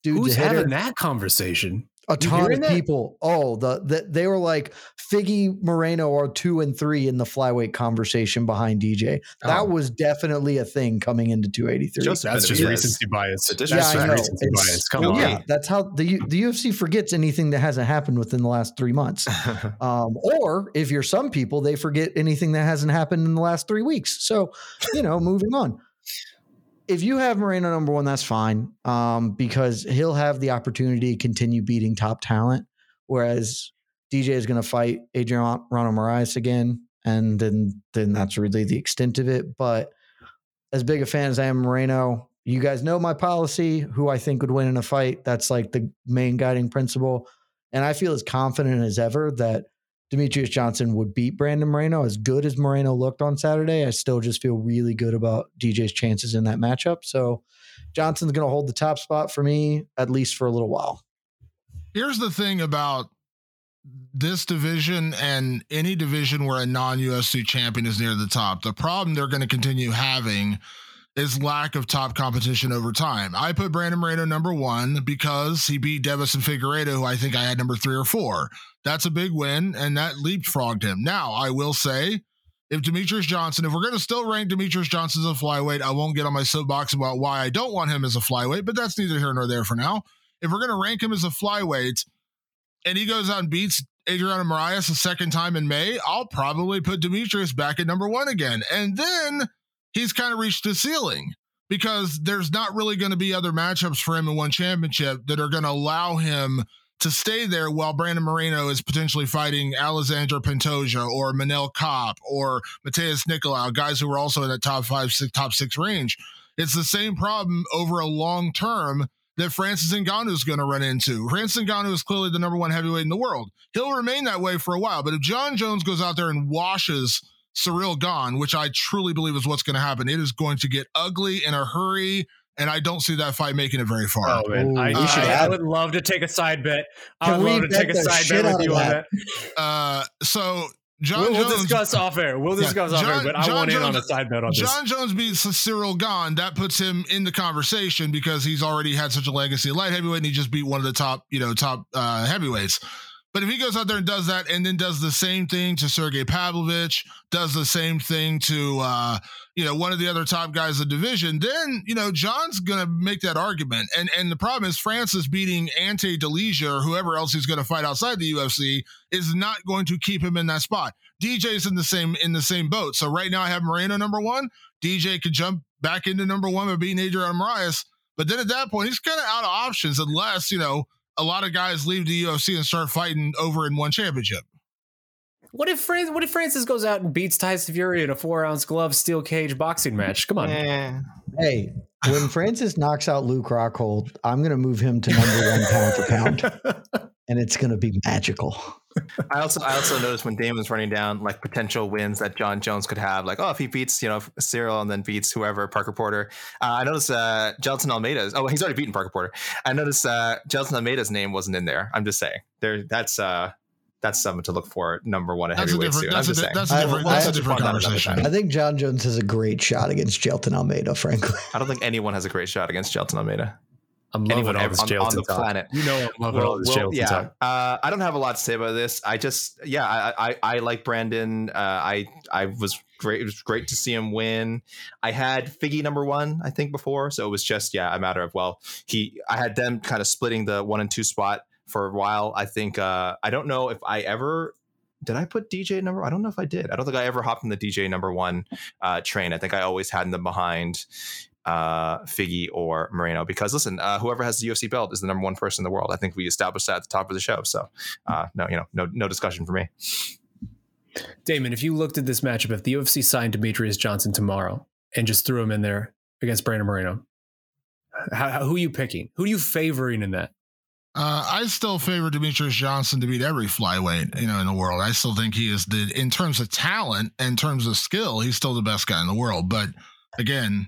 who's having that conversation? A ton of people. Oh, they were like Figgy Moreno are 2 and 3 in the flyweight conversation behind DJ. That was definitely a thing coming into 283. That's just recency bias. Come on. Yeah, that's how the UFC forgets anything that hasn't happened within the last 3 months. Or if you're some people, they forget anything that hasn't happened in the last 3 weeks. So, you know, moving on. If you have Moreno number 1, that's fine because he'll have the opportunity to continue beating top talent, whereas DJ is going to fight Adriano Moraes again, and then that's really the extent of it. But as big a fan as I am Moreno, you guys know my policy, who I think would win in a fight. That's like the main guiding principle, and I feel as confident as ever that Demetrius Johnson would beat Brandon Moreno. As good as Moreno looked on Saturday, I still just feel really good about DJ's chances in that matchup. So Johnson's going to hold the top spot for me, at least for a little while. Here's the thing about this division and any division where a non-UFC champion is near the top. The problem they're going to continue having is lack of top competition over time. I put Brandon Moreno number 1 because he beat Deiveson Figueiredo, who I think I had number 3 or 4. That's a big win, and that leapfrogged him. Now, I will say, if we're going to still rank Demetrius Johnson as a flyweight, I won't get on my soapbox about why I don't want him as a flyweight, but that's neither here nor there for now. If we're going to rank him as a flyweight, and he goes out and beats Adriano Moraes a second time in May, I'll probably put Demetrius back at number 1 again. And then he's kind of reached the ceiling because there's not really going to be other matchups for him in one championship that are going to allow him to stay there while Brandon Moreno is potentially fighting Alexandre Pantoja or Manel Kopp or Mateus Nicolau, guys who are also in the top 5, top 6 range. It's the same problem over a long term that Francis Ngannou is going to run into. Francis Ngannou is clearly the number 1 heavyweight in the world. He'll remain that way for a while, but if John Jones goes out there and washes Ciryl Gane, which I truly believe is what's going to happen, it is going to get ugly in a hurry. And I don't see that fight making it very far. Oh, man. I would love to take a side bet. I would love to take a side bet with you on that. So John Jones, discuss off air. We'll discuss off air, but I want in on a side bet on this. John Jones beats Ciryl Gane. That puts him in the conversation because he's already had such a legacy light heavyweight, and he just beat one of the top heavyweights. But if he goes out there and does that and then does the same thing to Sergey Pavlovich, does the same thing to, one of the other top guys in the division, then, John's going to make that argument. And the problem is Francis beating Ante Delija or whoever else he's going to fight outside the UFC is not going to keep him in that spot. DJ's in the same boat. So right now I have Moreno number 1. DJ could jump back into number 1 by beating Adriano Moraes. But then at that point, he's kind of out of options unless, a lot of guys leave the UFC and start fighting over in one championship. What if Francis goes out and beats Tyson Fury in a 4-ounce glove steel cage boxing match? Come on. Hey, when Francis knocks out Luke Rockhold, I'm going to move him to number one pound for pound, and it's going to be magical. I also noticed when Damon's running down like potential wins that John Jones could have, like, oh, if he beats, Ciryl and then beats whoever, Parker Porter. I noticed Jailton Almeida's. Oh, he's already beaten Parker Porter. I noticed Jailton Almeida's name wasn't in there. I'm just saying there. That's something to look for. Number one, heavyweight soon. That's a different conversation. I think John Jones has a great shot against Jailton Almeida. Frankly, I don't think anyone has a great shot against Jailton Almeida. I'm loving all this Jailton on the planet. You know, I'm loving all this Jailton talk. I don't have a lot to say about this. I just, I like Brandon. I was great. It was great to see him win. I had Figgy number one, I think, before, so it was just a matter of I had them kind of splitting the 1 and 2 spot for a while. I think I don't know if I ever. Did I put DJ number? I don't know if I did. I don't think I ever hopped in the DJ number one train. I think I always had them behind Figgy or Moreno, because listen, whoever has the UFC belt is the number one person in the world. I think we established that at the top of the show. So no discussion for me. Damon, if you looked at this matchup, if the UFC signed Demetrius Johnson tomorrow and just threw him in there against Brandon Moreno, who are you picking? Who are you favoring in that? I still favor Demetrius Johnson to beat every flyweight, in the world. I still think he is in terms of talent, in terms of skill, he's still the best guy in the world. But again,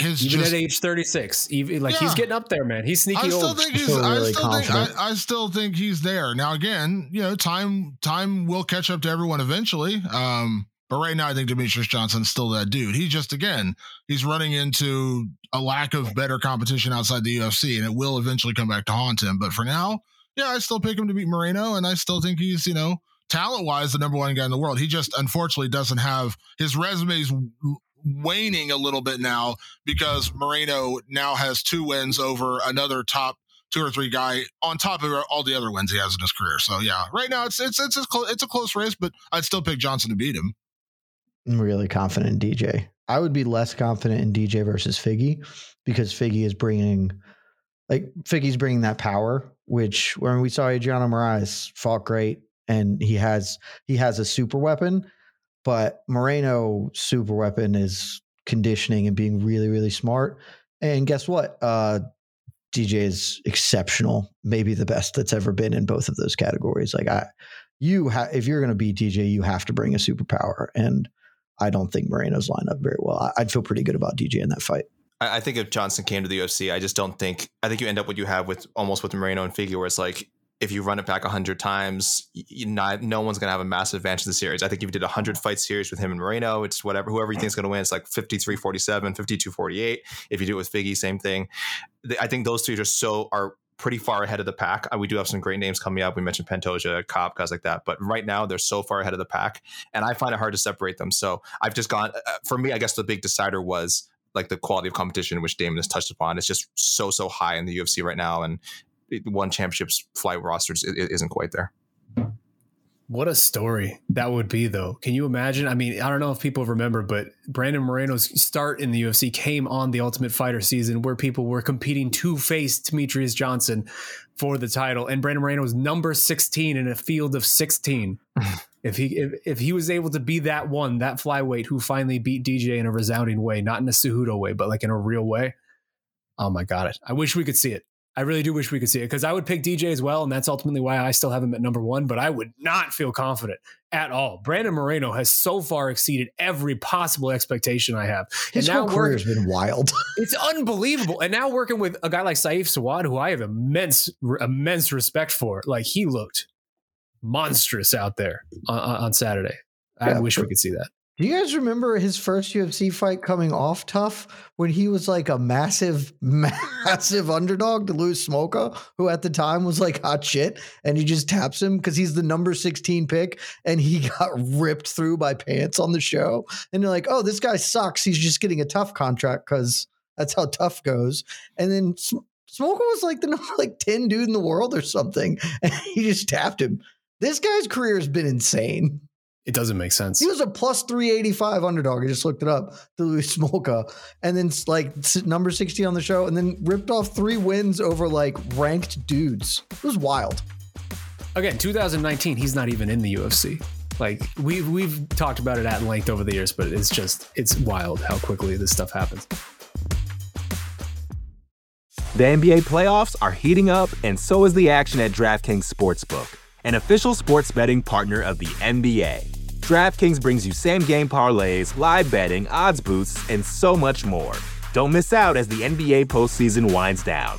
at age 36, he's getting up there, man. He's sneaky old. I still think he's there. Now, again, time will catch up to everyone eventually. But right now, I think Demetrius Johnson's still that dude. He just, again, he's running into a lack of better competition outside the UFC, and it will eventually come back to haunt him. But for now, I still pick him to beat Moreno, and I still think he's, talent-wise, the number one guy in the world. He just, unfortunately, doesn't have his resume's waning a little bit now because Moreno now has 2 wins over another top 2 or 3 guy on top of all the other wins he has in his career. So, right now, it's a close race, but I'd still pick Johnson to beat him. I'm really confident in DJ. I would be less confident in DJ versus Figgy because Figgy is bringing that power, which when we saw Adriano Moraes fought great, and he has a super weapon, but Moreno super weapon is conditioning and being really, really smart. And guess what? DJ is exceptional, maybe the best that's ever been in both of those categories. If you're going to beat DJ, you have to bring a superpower, and I don't think Moreno's lined up very well. I'd feel pretty good about DJ in that fight. I think if Johnson came to the UFC, I think you end up what you have with Moreno and Figgy, where it's like, if you run it back 100 times, no one's going to have a massive advantage in the series. I think if you did 100 fight series with him and Moreno, it's whatever, whoever you think is going to win. It's like 53-47, 52-48. If you do it with Figgy, same thing. I think those three are pretty far ahead of the pack. We do have some great names coming up. We mentioned Pantoja, Cobb, guys like that. But right now, they're so far ahead of the pack, and I find it hard to separate them. So I've just gone. For me, I guess the big decider was like the quality of competition, which Damon has touched upon. It's just so high in the UFC right now, and one championship's flyweight roster isn't quite there. What a story that would be, though. Can you imagine? I mean, I don't know if people remember, but Brandon Moreno's start in the UFC came on the Ultimate Fighter season, where people were competing to face Demetrius Johnson for the title. And Brandon Moreno was number 16 in a field of 16. If he was able to be that flyweight who finally beat DJ in a resounding way, not in a Cejudo way, but like in a real way. Oh, my God. I wish we could see it. I really do wish we could see it, because I would pick DJ as well, and that's ultimately why I still have him at number one, but I would not feel confident at all. Brandon Moreno has so far exceeded every possible expectation I have. His whole career has been wild. It's unbelievable. And now working with a guy like Saif Sawad, who I have immense respect for, like, he looked monstrous out there on Saturday. I wish we could see that. Do you guys remember his first UFC fight coming off tough when he was like a massive, massive underdog to Luis Smolka, who at the time was like hot shit, and he just taps him because he's the number 16 pick, and he got ripped through by pants on the show. And you're like, oh, this guy sucks. He's just getting a tough contract because that's how tough goes. And then Smolka was like the number 10 dude in the world or something, and he just tapped him. This guy's career has been insane. It doesn't make sense. He was a plus 385 underdog. I just looked it up. To Luis Smolka. And then number 16 on the show, and then ripped off 3 wins over ranked dudes. It was wild. Again, 2019, he's not even in the UFC. Like we've talked about it at length over the years, but it's just, it's wild how quickly this stuff happens. The NBA playoffs are heating up, and so is the action at DraftKings Sportsbook, an official sports betting partner of the NBA. DraftKings brings you same-game parlays, live betting, odds boosts, and so much more. Don't miss out as the NBA postseason winds down.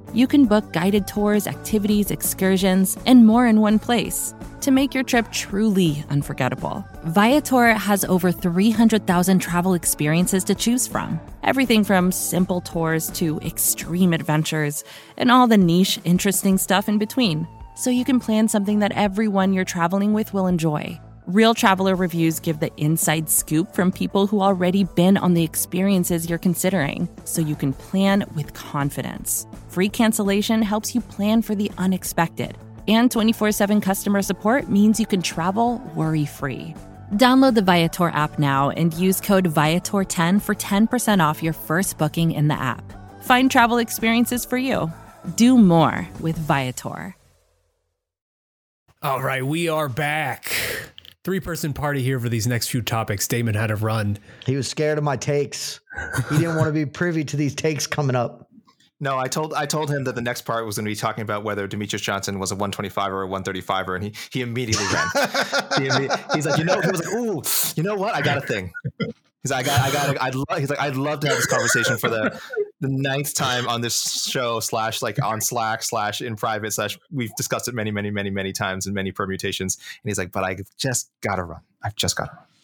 You can book guided tours, activities, excursions, and more in one place to make your trip truly unforgettable. Viator has over 300,000 travel experiences to choose from. Everything from simple tours to extreme adventures and all the niche, interesting stuff in between. So you can plan something that everyone you're traveling with will enjoy. Real traveler reviews give the inside scoop from people who already been on the experiences you're considering, so you can plan with confidence. Free cancellation helps you plan for the unexpected. And 24/7 customer support means you can travel worry-free. Download the Viator app now and use code Viator10 for 10% off your first booking in the app. Find travel experiences for you. Do more with Viator. All right, we are back. Three-person party here for these next few topics. Damon had a run. He was scared of my takes. He didn't want to be privy to these takes coming up. No, I told him that the next part was going to be talking about whether Demetrius Johnson was a 125 or a 135er, and he immediately ran. He's like, ooh, you know what? I got a thing. He's like, I'd love to have this conversation for the ninth time on this show / like on Slack / in private / we've discussed it many, many, many, many times in many permutations. And he's like, but I've just got to run.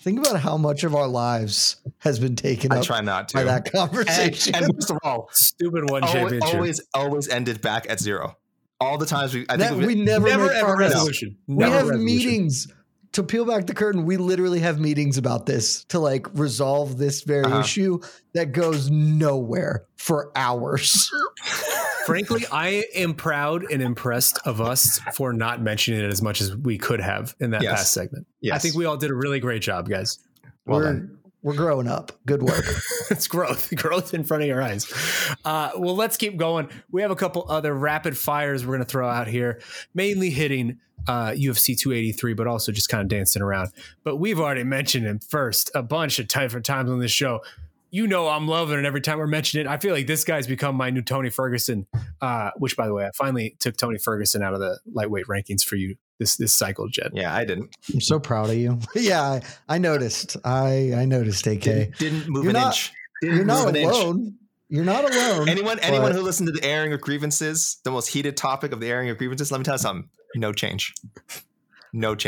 Think about how much of our lives has been taken up by that conversation. And most of all, stupid one championship. Always ended back at zero. All the times we never make progress. Resolution. Meetings. To peel back the curtain, we literally have meetings about this to like resolve this very issue that goes nowhere for hours. Frankly, I am proud and impressed of us for not mentioning it as much as we could have in that past segment. Yes. I think we all did a really great job, guys. Well done. We're growing up. Good work. It's growth in front of your eyes. Well, let's keep going. We have a couple other rapid fires we're going to throw out here, mainly hitting UFC 283, but also just kind of dancing around. But we've already mentioned him first a bunch of times on this show. You know, I'm loving it every time we're mentioning it. I feel like this guy's become my new Tony Ferguson, which, by the way, I finally took Tony Ferguson out of the lightweight rankings for you this cycle, Jed. Yeah, I didn't. I'm so proud of you. Yeah, I noticed. I noticed, AK. Didn't move an inch. You're not alone. Anyone who listened to the airing of grievances, the most heated topic of the airing of grievances, let me tell you something. No change. Look,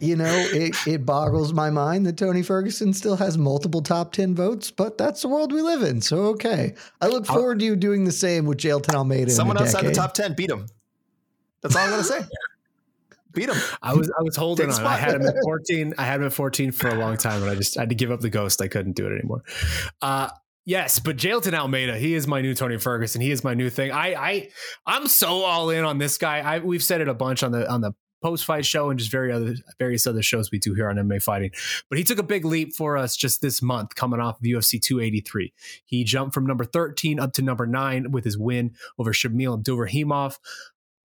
you know, it boggles my mind that Tony Ferguson still has multiple top 10 votes, but that's the world we live in. So, okay. I look forward to you doing the same with Jailton Almeida. Someone outside the top 10, beat him. That's all I'm going to say. Beat him. I was holding on. I had him at 14. I had him at 14 for a long time, and I had to give up the ghost. I couldn't do it anymore. Yes, but Jailton Almeida, he is my new Tony Ferguson. He is my new thing. I'm so all in on this guy. We've said it a bunch on the post-fight show and just various other shows we do here on MMA Fighting. But he took a big leap for us just this month coming off of UFC 283. He jumped from number 13 up to number 9 with his win over Shamil Abdurakhimov.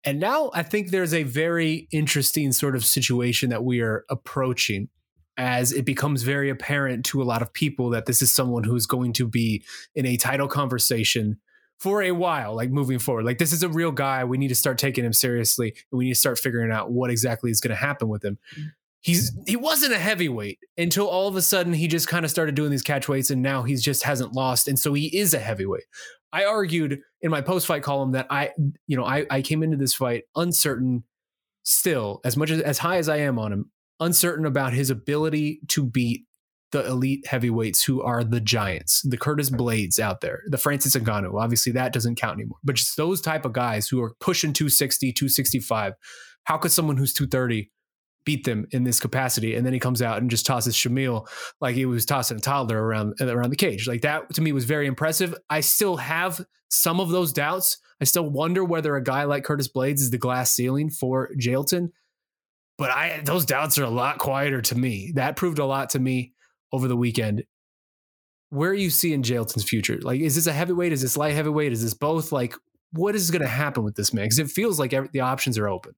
And now I think there's a very interesting sort of situation that we are approaching, as it becomes very apparent to a lot of people that this is someone who's going to be in a title conversation for a while, like moving forward. Like, this is a real guy. We need to start taking him seriously, and we need to start figuring out what exactly is going to happen with him. He wasn't a heavyweight until all of a sudden he just kind of started doing these catchweights, and now he just hasn't lost. And so he is a heavyweight. I argued in my post-fight column that I came into this fight uncertain still, as much as high as I am on him, uncertain about his ability to beat the elite heavyweights who are the giants, the Curtis Blaydes out there, the Francis Ngannou. Obviously that doesn't count anymore, but just those type of guys who are pushing 260, 265. How could someone who's 230 beat them in this capacity? And then he comes out and just tosses Shamil like he was tossing a toddler around the cage. Like, that to me was very impressive. I still have some of those doubts. I still wonder whether a guy like Curtis Blaydes is the glass ceiling for Jailton, but those doubts are a lot quieter to me. That proved a lot to me over the weekend. Where are you seeing Jailton's future? Like, is this a heavyweight? Is this light heavyweight? Is this both? Like, what is going to happen with this man? Because it feels like the options are open.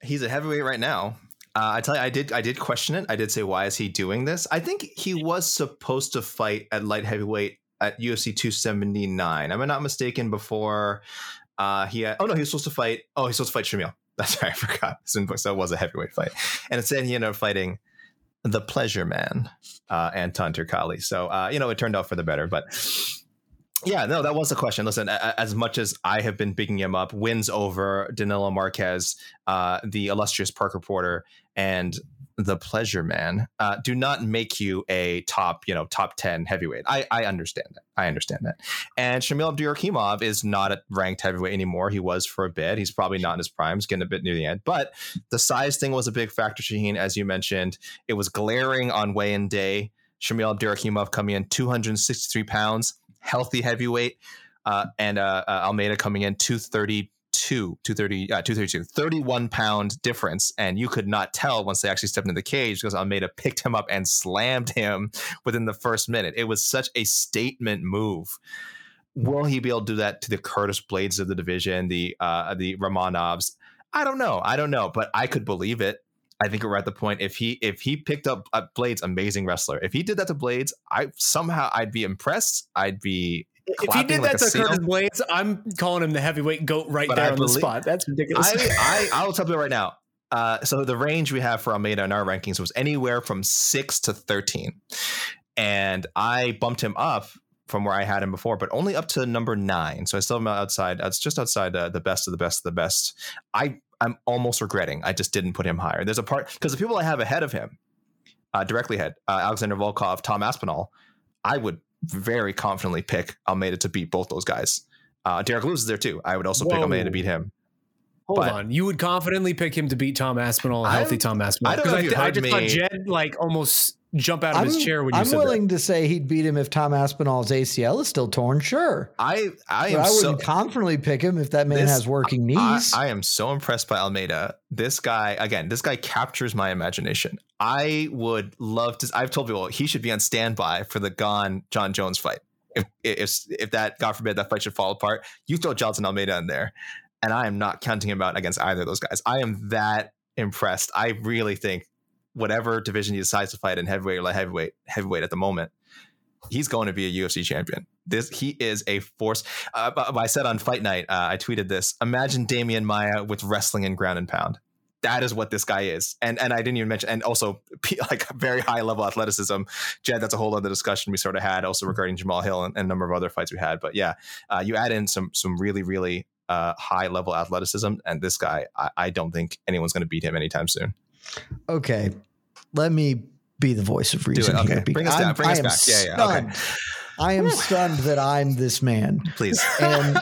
He's a heavyweight right now. I tell you, I did question it. I did say, why is he doing this? I think he was supposed to fight at light heavyweight at UFC 279. Am I not mistaken? Before he was supposed to fight. Oh, he's supposed to fight Shamil. That's right, I forgot. So it was a heavyweight fight, and instead he ended up fighting the Pleasure Man, Anton Turkali. So it turned out for the better, but. Yeah, no, that was the question. Listen, as much as I have been bigging him up, wins over Danilo Marquez, the illustrious Parker Porter, and the Pleasure Man, do not make you a top 10 heavyweight. I understand that. And Shamil Abdurakhimov is not a ranked heavyweight anymore. He was for a bit. He's probably not in his prime. He's getting a bit near the end. But the size thing was a big factor, Shaheen, as you mentioned. It was glaring on weigh-in day. Shamil Abdurakhimov coming in 263 pounds. Healthy heavyweight, and Almeida coming in 232, 31 pound difference. And you could not tell once they actually stepped into the cage, because Almeida picked him up and slammed him within the first minute. It was such a statement move. Will he be able to do that to the Curtis Blaydes of the division, the Romanovs? I don't know, but I could believe it. I think we're at the point, if he picked up Blaydes, amazing wrestler. If he did that to Blaydes, I'd be impressed. I'd be clapping. If he did that to Curtis Blaydes, I'm calling him the heavyweight goat right there on the spot. That's ridiculous. I'll tell you right now. So the range we have for Almeida in our rankings was anywhere from 6 to 13, and I bumped him up from where I had him before, but only up to number 9. So I still am outside. It's just outside the best of the best of the best. I'm almost regretting I just didn't put him higher. There's a part, because the people I have ahead of him, directly ahead, Alexander Volkov, Tom Aspinall, I would very confidently pick Almeida to beat both those guys. Derek Lewis is there too. I would also pick Almeida to beat him. Hold on. You would confidently pick him to beat Tom Aspinall, healthy Tom Aspinall? I don't know. I just thought Jed almost jump out of his chair when you said that. I'm willing to say he'd beat him if Tom Aspinall's ACL is still torn. Sure. I wouldn't confidently pick him if that man has working knees. I am so impressed by Almeida. This guy captures my imagination. I would love to. I've told people he should be on standby for the John Jones fight. If that, God forbid, that fight should fall apart, you throw Jailton Almeida in there, and I am not counting him out against either of those guys. I am that impressed. I really think whatever division he decides to fight in, heavyweight or light heavyweight at the moment, he's going to be a UFC champion. He is a force. I said on fight night, I tweeted this, imagine Damian Maia with wrestling and ground and pound. That is what this guy is. And I didn't even mention, and also very high level athleticism. Jed, that's a whole other discussion we sort of had also regarding Jamal Hill and a number of other fights we had. But yeah, you add in some really, really high level athleticism, and this guy, I don't think anyone's going to beat him anytime soon. Okay, let me be the voice of reason. Okay. Bring us back. Yeah, okay. I am stunned that I'm this man. Please. And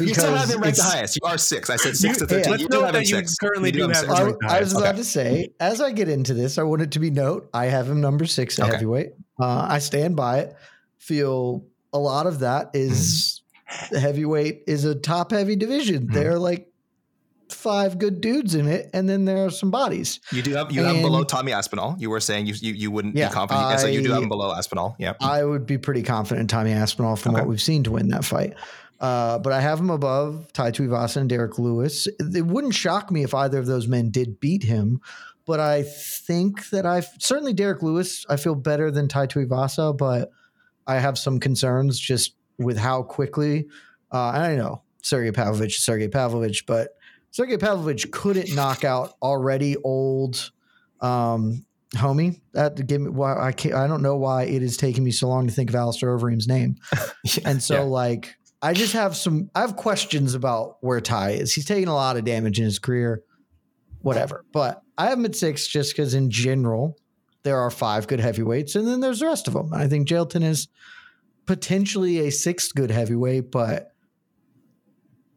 you still haven't ranked the highest. You are 6. I said 6 to 13. Yeah, I was about to say, as I get into this, I want it to be note, I have him number 6 at heavyweight. I stand by it. Feel a lot of that is heavyweight is a top heavy division. They're like 5 good dudes in it, and then there are some bodies. You have him below Tommy Aspinall. You were saying you wouldn't be confident. So you do have him below Aspinall. Yeah, I would be pretty confident in Tommy Aspinall from what we've seen to win that fight. But I have him above Tai Tuivasa and Derek Lewis. It wouldn't shock me if either of those men did beat him, but I think that certainly Derek Lewis, I feel better than Tai Tuivasa, but I have some concerns just with how quickly, I know Sergey Pavlovich, but Sergey Pavlovich couldn't knock out already old homie. That gave me why I don't know why it is taking me so long to think of Alistair Overeem's name. And so like, I just have I have questions about where Ty is. He's taken a lot of damage in his career, whatever. But I have him at 6 just because in general, there are 5 good heavyweights and then there's the rest of them. I think Jailton is potentially a 6th good heavyweight, but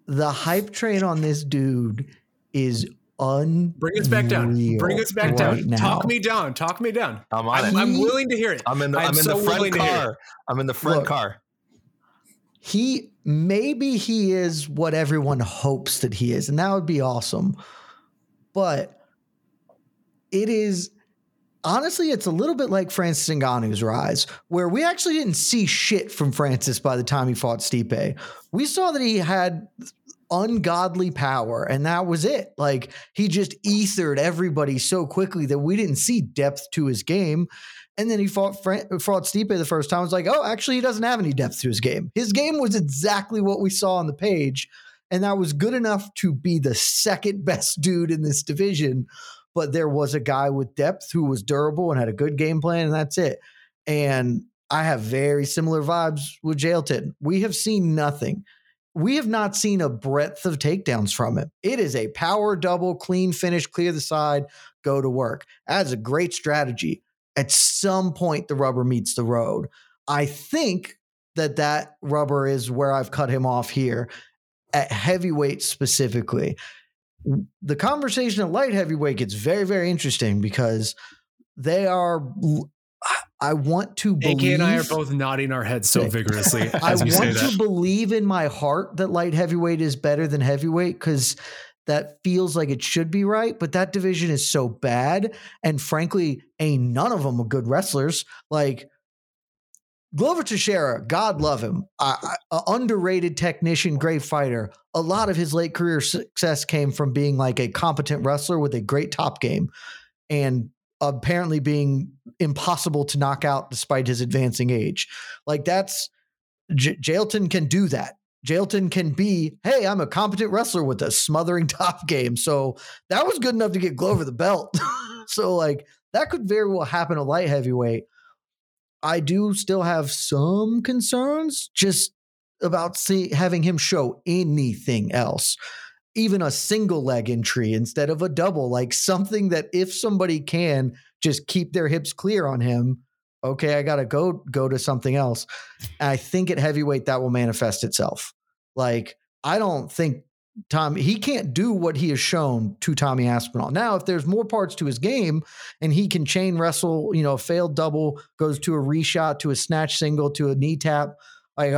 the hype train on this dude is unreal. Bring us back down. Now. Talk me down. I'm willing to hear it. I'm in the front car. Maybe he is what everyone hopes that he is, and that would be awesome. But it is honestly, it's a little bit like Francis Ngannou's rise, where we actually didn't see shit from Francis by the time he fought Stipe. We saw that he had ungodly power, and that was it. Like he just ethered everybody so quickly that we didn't see depth to his game. And then he fought Stipe the first time. It's like, oh, actually, he doesn't have any depth to his game. His game was exactly what we saw on the page, and that was good enough to be the 2nd best dude in this division. But there was a guy with depth who was durable and had a good game plan, and that's it. And I have very similar vibes with Jailton. We have seen nothing. We have not seen a breadth of takedowns from him. It is a power double, clean finish, clear the side, go to work. That's a great strategy. At some point, the rubber meets the road. I think that rubber is where I've cut him off here, at heavyweight specifically. The conversation at light heavyweight gets very, very interesting because they are – I want to believe – AK and I are both nodding our heads so vigorously as you say that. I want to believe in my heart that light heavyweight is better than heavyweight because that feels like it should be right, but that division is so bad. And frankly, ain't none of them are good wrestlers. Like Glover Teixeira, God love him. A underrated technician, great fighter. A lot of his late career success came from being like a competent wrestler with a great top game and apparently being impossible to knock out despite his advancing age. Like that's Jailton can do that. Jailton can be, hey, I'm a competent wrestler with a smothering top game. So that was good enough to get Glover the belt. So like that could very well happen at light heavyweight. I do still have some concerns just about having him show anything else, even a single leg entry instead of a double, like something that if somebody can just keep their hips clear on him, okay, I got to go to something else. And I think at heavyweight that will manifest itself. Like, I don't think he can't do what he has shown to Tommy Aspinall. Now, if there's more parts to his game and he can chain wrestle, a failed double, goes to a reshot, to a snatch single, to a knee tap, like,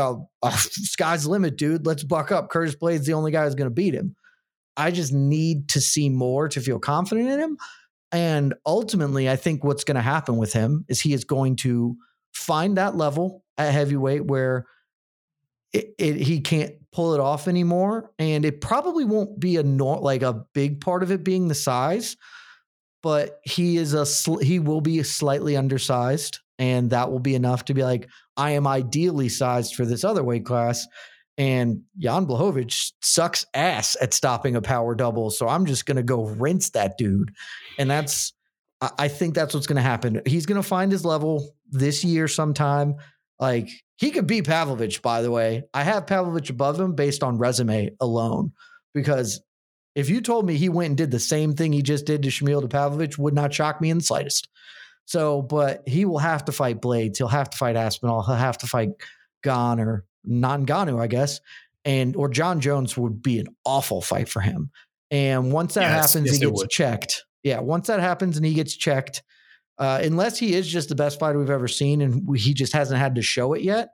sky's the limit, dude. Let's buck up. Curtis Blaydes, the only guy who's going to beat him. I just need to see more to feel confident in him. And ultimately, I think what's going to happen with him is he is going to find that level at heavyweight where he can't pull it off anymore. And it probably won't be a big part of it being the size, but he will be slightly undersized, and that will be enough to be like, I am ideally sized for this other weight class. And Jan Błachowicz sucks ass at stopping a power double. So I'm just going to go rinse that dude. And I think that's what's going to happen. He's going to find his level this year sometime. Like he could beat Pavlovich, by the way. I have Pavlovich above him based on resume alone, because if you told me he went and did the same thing he just did to Shamil to Pavlovich, would not shock me in the slightest. So, but he will have to fight Blaydes. He'll have to fight Aspinall. He'll have to fight Gane or Ngannou, I guess, or John Jones would be an awful fight for him. And once that happens, he gets checked. Yeah, once that happens and he gets checked, unless he is just the best fighter we've ever seen and he just hasn't had to show it yet,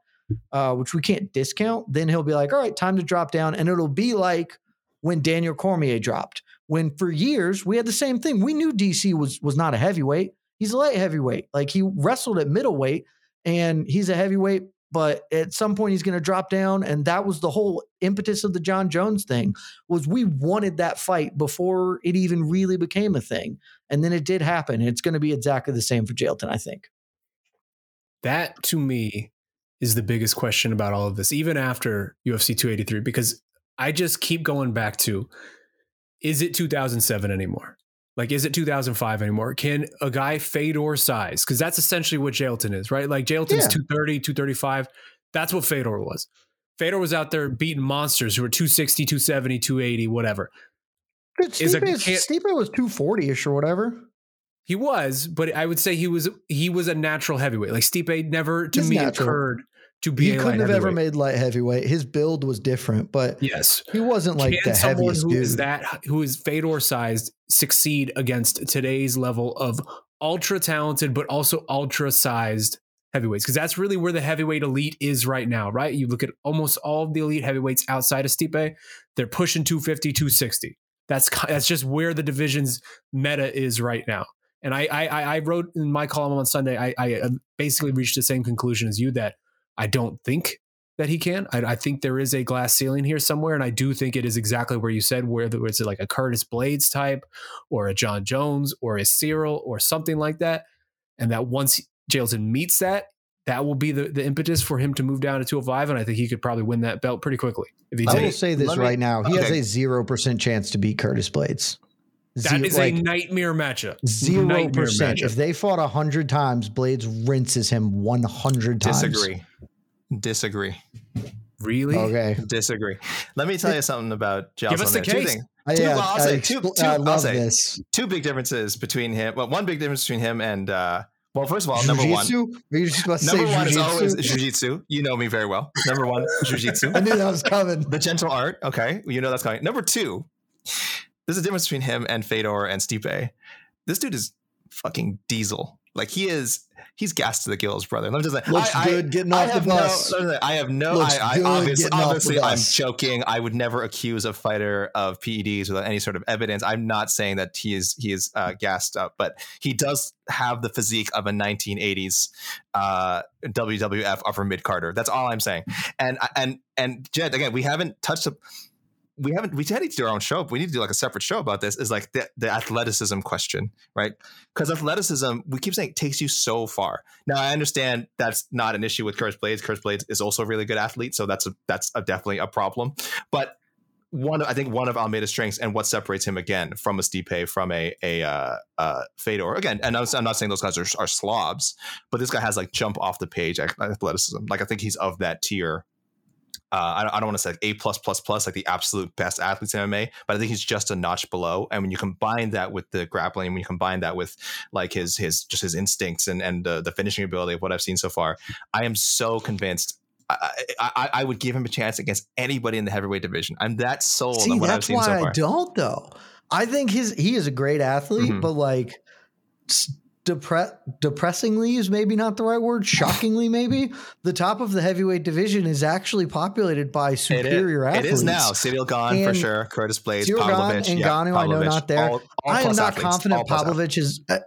which we can't discount, then he'll be like, all right, time to drop down. And it'll be like when Daniel Cormier dropped, when for years we had the same thing. We knew DC was not a heavyweight. He's a light heavyweight. Like he wrestled at middleweight and he's a heavyweight but at some point he's going to drop down. And that was the whole impetus of the John Jones thing, was we wanted that fight before it even really became a thing. And then it did happen. It's going to be exactly the same for Jailton, I think. That, to me, is the biggest question about all of this, even after UFC 283, because I just keep going back to, is it 2007 anymore? Like, is it 2005 anymore? Can a guy Fedor size? Because that's essentially what Jailton is, right? Like, Jailton's 230, 235. That's what Fedor was. Fedor was out there beating monsters who were 260, 270, 280, whatever. Stipe was 240-ish or whatever. He was, but I would say he was a natural heavyweight. Like, Stipe never, to me, occurred to be a light heavyweight. He couldn't have ever made light heavyweight. His build was different, but yes, he wasn't like the heaviest dude. Who is Fedor-sized succeed against today's level of ultra-talented but also ultra-sized heavyweights? Because that's really where the heavyweight elite is right now, right? You look at almost all of the elite heavyweights outside of Stipe, they're pushing 250, 260. That's just where the division's meta is right now. And I wrote in my column on Sunday, I basically reached the same conclusion as you, that I don't think that he can. I think there is a glass ceiling here somewhere. And I do think it is exactly where you said, whether it's like a Curtis Blaydes type or a John Jones or a Ciryl or something like that. And that once Jailton meets that, that will be the impetus for him to move down to 205. And I think he could probably win that belt pretty quickly. I will say this right now. He has a 0% chance to beat Curtis Blaydes. That is a nightmare matchup. 0%. If they fought 100 times, Blaydes rinses him 100 times. Disagree. Really? Okay. Disagree. Let me tell you something about Jailton. Give us the case. Two big differences between him. Well, one big difference between him and well, first of all, number one. Were you just about to say number one is always jiu-jitsu. You know me very well. Number one, jiu-jitsu. I knew that was coming. The gentle art. Okay, you know that's coming. Number two. There's a difference between him and Fedor and Stipe. This dude is fucking diesel. Like, he's gassed to the gills, brother. Let me just say, obviously, I'm joking. I would never accuse a fighter of PEDs without any sort of evidence. I'm not saying that he is gassed up, but he does have the physique of a 1980s WWF upper mid-carder. That's all I'm saying. And Jed, again, we need to do our own show, but we need to do like a separate show about this, is like the athleticism question, right? Because athleticism, we keep saying, takes you so far. Now, I understand that's not an issue with Curtis Blaydes. Curtis Blaydes is also a really good athlete, so that's definitely a problem. But I think one of Almeida's strengths and what separates him again from a Stipe, from a Fedor, again, and I'm not saying those guys are slobs, but this guy has like jump off the page athleticism. Like, I think he's of that tier. I don't want to say like A+++, like the absolute best athletes in MMA, but I think he's just a notch below. And when you combine that with the grappling, when you combine that with like his instincts and the finishing ability of what I've seen so far, I am so convinced I would give him a chance against anybody in the heavyweight division. I'm that sold on what I've seen so far. I don't though. I think he is a great athlete, mm-hmm. but like depressingly is maybe not the right word. Shockingly, maybe the top of the heavyweight division is actually populated by superior athletes. It is now. Ciryl Gane for sure. Curtis Blaydes, Pavlovich, and Ngannou. I know not there. I am not confident Pavlovich is a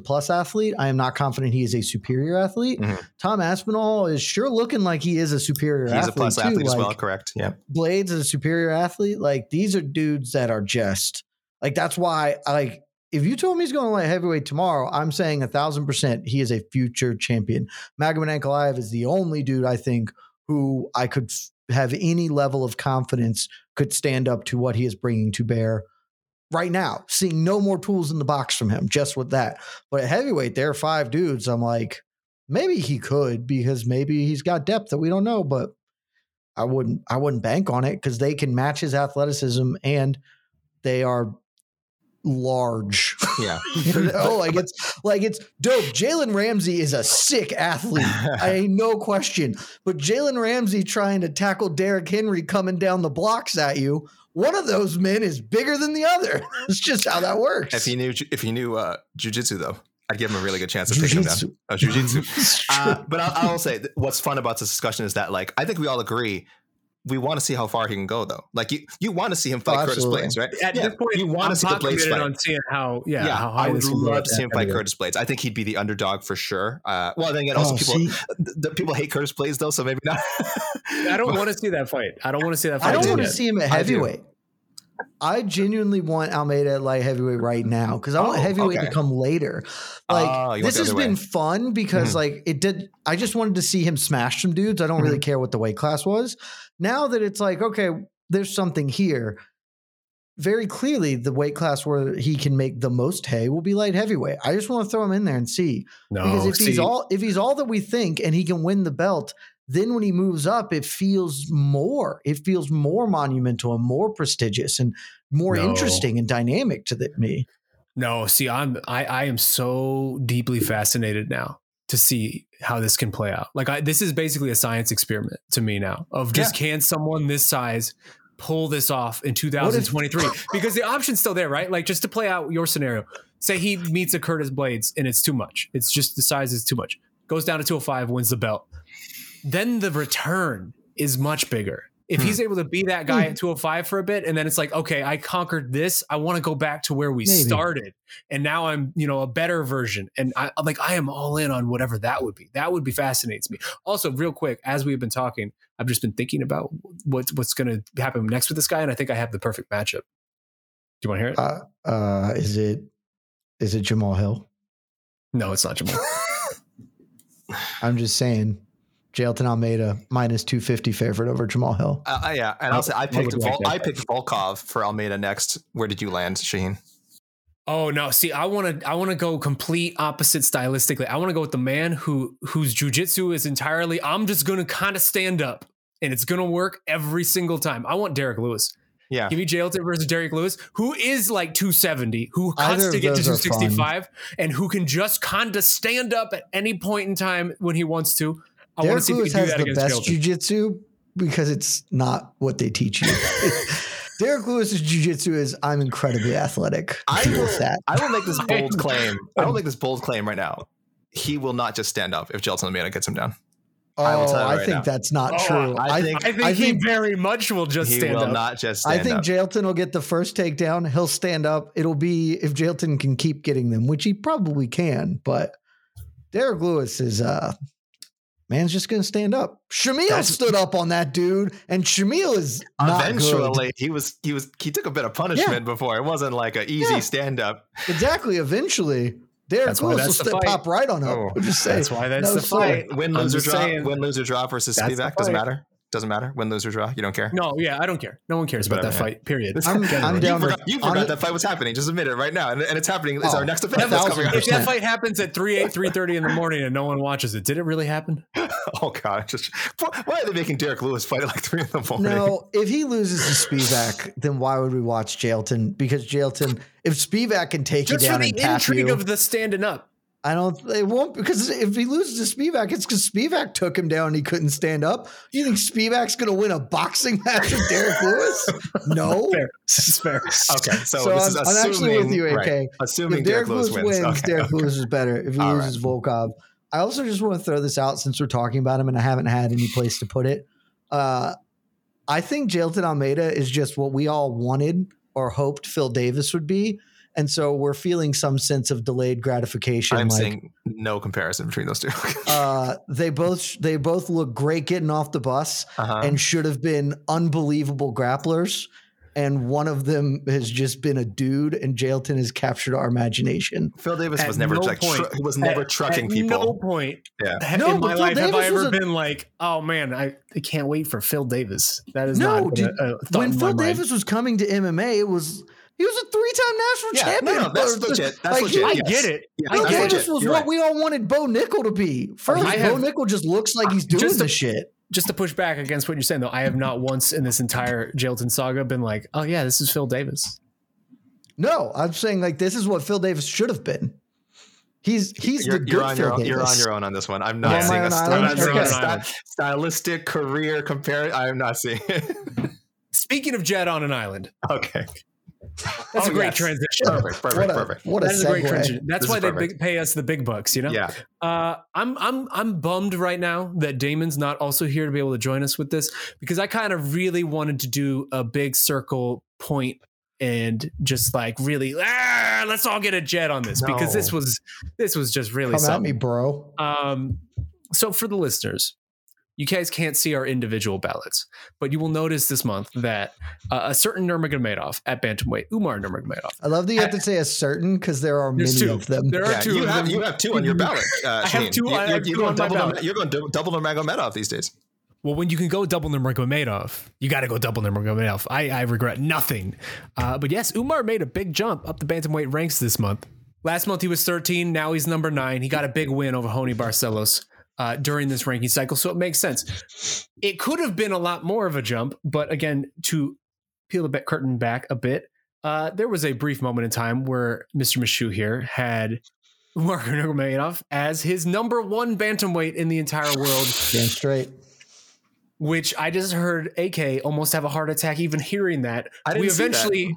plus athlete. I am not confident he is a superior athlete. Mm-hmm. Tom Aspinall is sure looking like he is a superior athlete. He's a plus athlete as well. Correct. Yeah. Blaydes is a superior athlete. Like, these are dudes that are just like, that's why like. If you told me he's going to light heavyweight tomorrow, I'm saying 1,000% he is a future champion. Magomed Ankalaev is the only dude I think who I could have any level of confidence could stand up to what he is bringing to bear right now. Seeing no more tools in the box from him, just with that. But at heavyweight, there are five dudes. I'm like, maybe he could, because maybe he's got depth that we don't know. But I wouldn't bank on it, because they can match his athleticism and they are large. Yeah. You know, like it's dope. Jalen Ramsey is a sick athlete. I no question. But Jalen Ramsey trying to tackle Derek Henry coming down the blocks at you, one of those men is bigger than the other. It's just how that works. If he knew jiu-jitsu though, I'd give him a really good chance of taking him down. Jiu-jitsu. But I'll say what's fun about this discussion is that, like, I think we all agree we want to see how far he can go, though. Like you want to see him fight Curtis Blaydes, right? At this point, you want to see the Blaydes fight. On seeing how, how high I would love to see him fight Curtis Blaydes. I think he'd be the underdog for sure. Well, then again, also people hate Curtis Blaydes though, so maybe not. I don't want to see that fight. I don't want to see that fight. I don't want to see him at heavyweight. I genuinely want Almeida at light heavyweight right now because I want heavyweight to come later. Like this has been fun because like it did. I just wanted to see him smash some dudes. I don't really care what the weight class was. Now that it's like, okay, there's something here. Very clearly, the weight class where he can make the most hay will be light heavyweight. I just want to throw him in there and see because if he's all that we think and he can win the belt. Then when he moves up, it feels more monumental and more prestigious and more interesting and dynamic to me. No, see, I am so deeply fascinated now to see how this can play out. Like this is basically a science experiment to me now of just can someone this size pull this off in 2023 because the option's still there, right? Like just to play out your scenario, say he meets a Curtis Blaydes and it's too much. It's just the size is too much. Goes down to 205, wins the belt. Then the return is much bigger. If he's able to be that guy at 205 for a bit, and then it's like, okay, I conquered this. I want to go back to where we started. And now I'm, a better version. And I am all in on whatever that would be. That would be fascinating to me. Also, real quick, as we've been talking, I've just been thinking about what's going to happen next with this guy. And I think I have the perfect matchup. Do you want to hear it? Is it Jamal Hill? No, it's not Jamal. I'm just saying. Jailton Almeida -250 favorite over Jamal Hill. And I'll say I picked Volkov for Almeida next. Where did you land, Shaheen? Oh no, see, I want to go complete opposite stylistically. I want to go with the man whose jujitsu is entirely. I'm just going to kind of stand up, and it's going to work every single time. I want Derek Lewis. Yeah, give me Jailton versus Derek Lewis, who is like 270, who cuts to get to 265, and who can just kind of stand up at any point in time when he wants to. Derek Lewis has the best jiu-jitsu because it's not what they teach you. Derek Lewis's jiu-jitsu is I'm incredibly athletic. I will make this bold claim. I will make this bold claim right now. He will not just stand up if Jailton Almeida gets him down. Oh, I think that's not true. I think he very much will just stand up. He will not just stand up. I think Jailton will get the first takedown. He'll stand up. It'll be if Jailton can keep getting them, which he probably can. But Derek Lewis is... man's just going to stand up. Shamil stood up on that dude, and Shamil is eventually not good. He took a bit of punishment before. It wasn't like an easy stand up. Exactly. Eventually, Derek Lewis will pop right on him. I'm just saying. That's why that's the fight. Win, lose, or draw versus Spivak doesn't matter. Doesn't matter. Win, lose, or draw. You don't care. No, I don't care. No one cares about that fight. Period. I'm down. You forgot that fight was happening. Just admit it right now, and it's happening. It's our next event. If that fight happens at 3:30 in the morning and no one watches it, did it really happen? Oh God! Why are they making Derek Lewis fight at like 3 in the morning? No, if he loses to Spivak, then why would we watch Jailton? Because Jailton, if Spivak can take you down, and tap you, just for the intrigue of the standing up. It won't, because if he loses to Spivak, it's because Spivak took him down and he couldn't stand up. You think Spivak's going to win a boxing match with Derek Lewis? No. It's fair. Okay. So this is assuming, I'm actually with you, AK. Right. Assuming if Derek Lewis wins. Derek Lewis is better. If he loses Volkov. I also just want to throw this out since we're talking about him and I haven't had any place to put it. I think Jailton Almeida is just what we all wanted or hoped Phil Davis would be. And so we're feeling some sense of delayed gratification. I'm seeing no comparison between those two. They both look great getting off the bus and should have been unbelievable grapplers. And one of them has just been a dude, and Jailton has captured our imagination. Phil Davis was never trucking people. At no point in my life have I ever been like, oh man, I can't wait for Phil Davis. That is not a thought. When Phil Davis was coming to MMA, it was... He was a 3-time national champion. No, that's legit. That's legit. I get it. Phil Davis was what we all wanted Bo Nickel to be. First, Bo Nickel just looks like he's doing the shit. Just to push back against what you're saying, though, I have not once in this entire Jailton saga been like, oh yeah, this is Phil Davis. No, I'm saying like this is what Phil Davis should have been. You're on your own on this one. I'm not seeing a stylistic career compare. I am not seeing it. Speaking of Jed on an island. Okay. That's a great transition. Perfect. What a segue. Great transition. That's why they pay us the big bucks, you know? Yeah. I'm bummed right now that Damon's not also here to be able to join us with this, because I kind of really wanted to do a big circle point and just like really, let's all get a jet on this because this was just really something. Come at me, bro. So for the listeners, you guys can't see our individual ballots, but you will notice this month that a certain Nurmagomedov at bantamweight, Umar Nurmagomedov. I love that you have to say a certain because there are many of them. There are two. You have two on your ballot. I have two. You're going double Nurmagomedov these days. Well, when you can go double Nurmagomedov, you got to go double Nurmagomedov. I regret nothing. But yes, Umar made a big jump up the bantamweight ranks this month. Last month he was 13. Now he's number 9. He got a big win over Hony Barcelos during this ranking cycle, so it makes sense. It could have been a lot more of a jump, but again, to peel the curtain back a bit, there was a brief moment in time where Mr. Mishu here had Umar Nurmagomedov as his number 1 bantamweight in the entire world. Damn straight. Which I just heard AK almost have a heart attack even hearing that. I nipped it in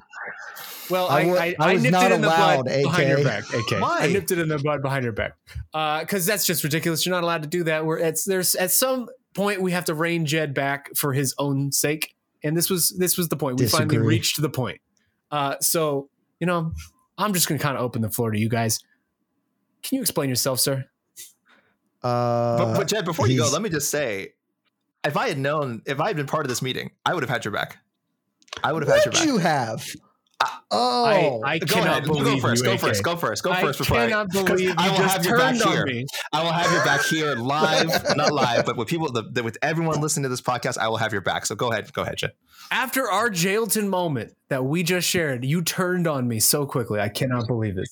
the bud behind your back, AK. Why? I nipped it in the bud behind your back. Because that's just ridiculous. You're not allowed to do that. There's at some point we have to rein Jed back for his own sake. And this was the point. We finally reached the point. So, you know, I'm just going to kind of open the floor to you guys. Can you explain yourself, sir? But Jed, before you go, let me just say, if I had been part of this meeting, I would have had your back. I would have had your back. Would you have? I cannot believe you. Go first. I will have your back here live, not live, but with everyone listening to this podcast, I will have your back. So go ahead, Jen. After our Jailton moment that we just shared, you turned on me so quickly. I cannot believe it.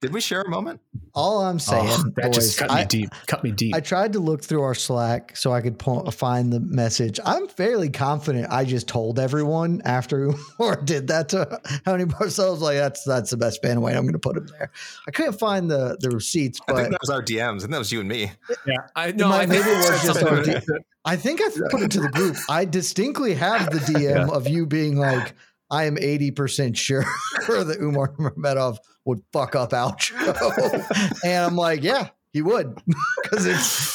Did we share a moment? All I'm saying, that boys, just cut me deep. Cut me deep. I tried to look through our Slack so I could find the message. I'm fairly confident I just told everyone after Umar did that to Hony Barcelos, like that's the best bandweight. I'm going to put him there. I couldn't find the receipts, but I think that was our DMs, and that was you and me. Yeah, I think I put it to the group. I distinctly have the DM of you being like, I am 80% sure that Umar Nurmagomedov would fuck up outro. And I'm like, yeah, he would. Because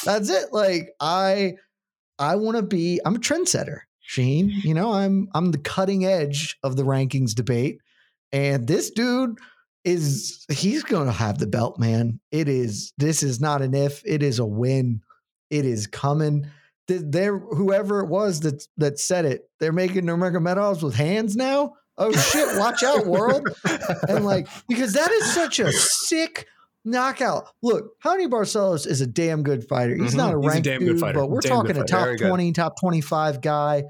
that's it. Like, I want to be, I'm a trendsetter, Shaheen. You know, I'm the cutting edge of the rankings debate. And this dude he's going to have the belt, man. This is not an if, it is a win. It is coming. Whoever it was that said it, they're making Nurmagomedovs with hands now. Oh shit! Watch out, world! And because that is such a sick knockout. Look, Hony Barcelos is a damn good fighter. He's not a ranked dude, but we're talking a top 20, top 25 guy.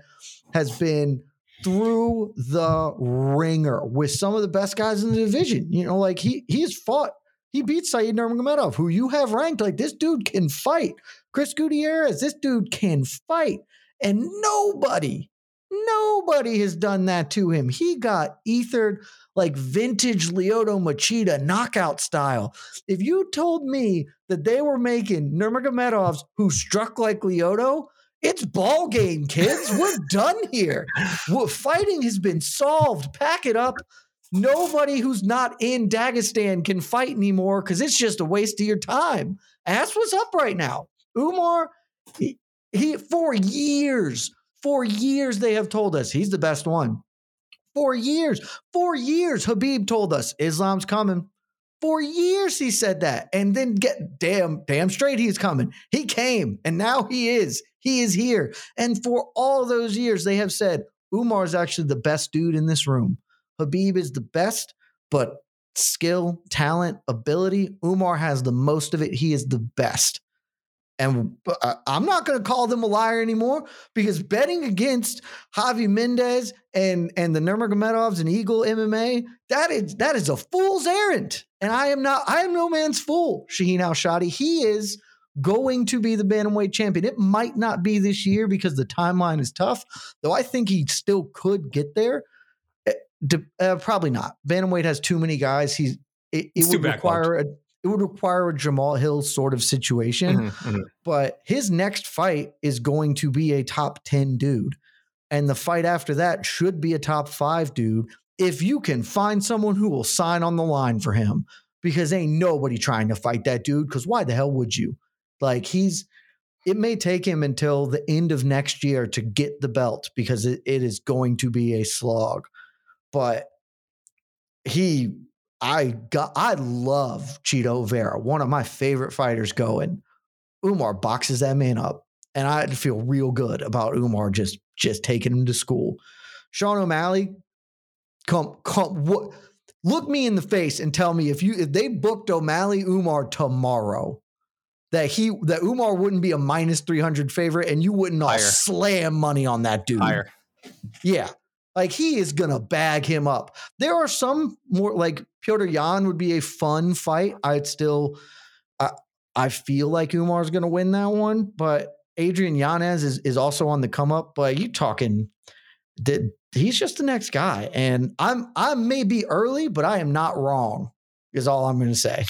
Has been through the ringer with some of the best guys in the division. You know, like he's fought. He beat Said Nurmagomedov, who you have ranked. Like, this dude can fight. Chris Gutierrez, this dude can fight. And nobody has done that to him. He got ethered like vintage Lyoto Machida knockout style. If you told me that they were making Nurmagomedovs who struck like Lyoto, it's ball game, kids. We're done here. Fighting has been solved. Pack it up. Nobody who's not in Dagestan can fight anymore because it's just a waste of your time. And that's what's up right now. Umar, he for years they have told us he's the best one. For years, Habib told us Islam's coming. For years he said that, and then get damn straight he's coming. he came, and now he is here. And for all those years they have said Umar is actually the best dude in this room. Habib is the best, but skill, talent, ability, Umar has the most of it. He is the best. And I'm not going to call them a liar anymore, because betting against Javi Mendez and the Nurmagomedovs and Eagle MMA, that is a fool's errand. And I am no man's fool, Shaheen Al-Shadi. He is going to be the bantamweight champion. It might not be this year because the timeline is tough, though I think he still could get there. Probably not. Bantamweight has too many guys. It would require a Jamal Hill sort of situation. But his next fight is going to be a top 10 dude, and the fight after that should be a top 5 dude. if you can find someone who will sign on the line for him, because ain't nobody trying to fight that dude, because why the hell would you? Like, he's, it may take him until the end of next year to get the belt, because it is going to be a slog. But I love Chito Vera, one of my favorite fighters going. Umar boxes that man up, and I feel real good about Umar just taking him to school. Sean O'Malley, look me in the face and tell me if they booked O'Malley Umar tomorrow, that Umar wouldn't be a -300 favorite, and you wouldn't all slam money on that dude. Higher. Yeah. Like, he is going to bag him up. There are some more, like, Petr Yan would be a fun fight. I feel like Umar's going to win that one, but Adrian Yanez is also on the come up. But you talking that he's just the next guy. And I may be early, but I am not wrong is all I'm going to say.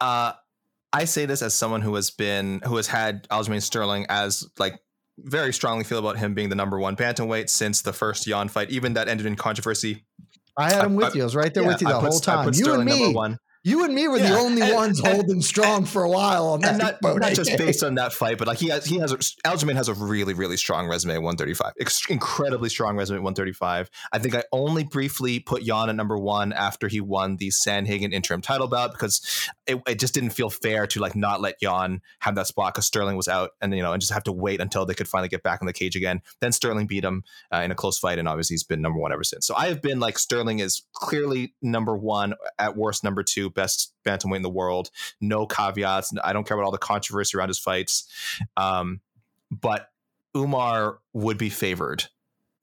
I say this as someone who has had Aljamain Sterling as, like, very strongly feel about him being the number one bantamweight since the first Yan fight, even that ended in controversy. I had him with you. I was right there with you the whole time. You and me were the only ones holding strong for a while on that. Not just based on that fight, but like Aljamain has a really, really strong resume at 135. Incredibly strong resume at 135. I think I only briefly put Yan at number one after he won the Sandhagen interim title bout, because it just didn't feel fair to, like, not let Yan have that spot because Sterling was out, and, you know, and just have to wait until they could finally get back in the cage again. Then Sterling beat him in a close fight, and obviously he's been number one ever since. So I have been like, Sterling is clearly number one, at worst number two, best bantamweight in the world. No caveats. I don't care about all the controversy around his fights. But Umar would be favored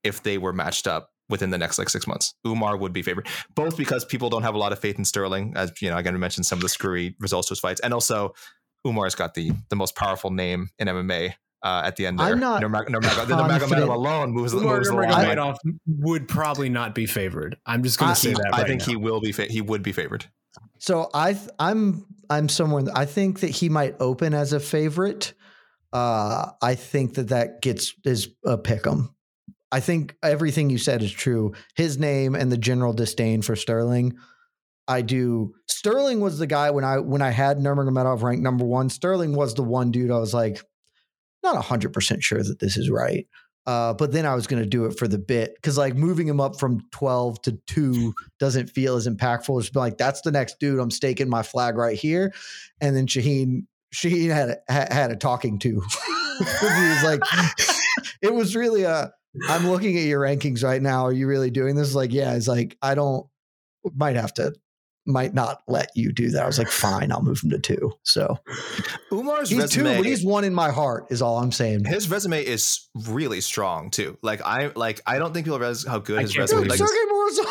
if they were matched up within the next, like, 6 months. Umar would be favored, both because people don't have a lot of faith in Sterling, as, you know, again, we mentioned some of the screwy results to his fights. And also Umar's got the most powerful name in MMA at the end there. I'm not Nurmagomedov alone moves the line. Would probably not be favored. I'm just going to say that. I think now. He would be favored. So I'm someone, I think that he might open as a favorite. I think that is a pick 'em. I think everything you said is true. His name and the general disdain for Sterling. I do. Sterling was the guy when I had Nurmagomedov ranked number one. Sterling was the one dude I was like, not 100% sure that this is right. But then I was going to do it for the bit, because, like, moving him up from 12 to 2 doesn't feel as impactful. It's like, that's the next dude. I'm staking my flag right here. And then Shaheen had a talking to. He was like, it was really I'm looking at your rankings right now. Are you really doing this? Like, yeah. It's like, I don't, might not let you do that. I was like, fine, I'll move him to 2. So Umar's resume, 2, but he's 1 in my heart is all I'm saying. His resume is really strong too. Like, I don't think people realize how good his resume is. Sergey Morozov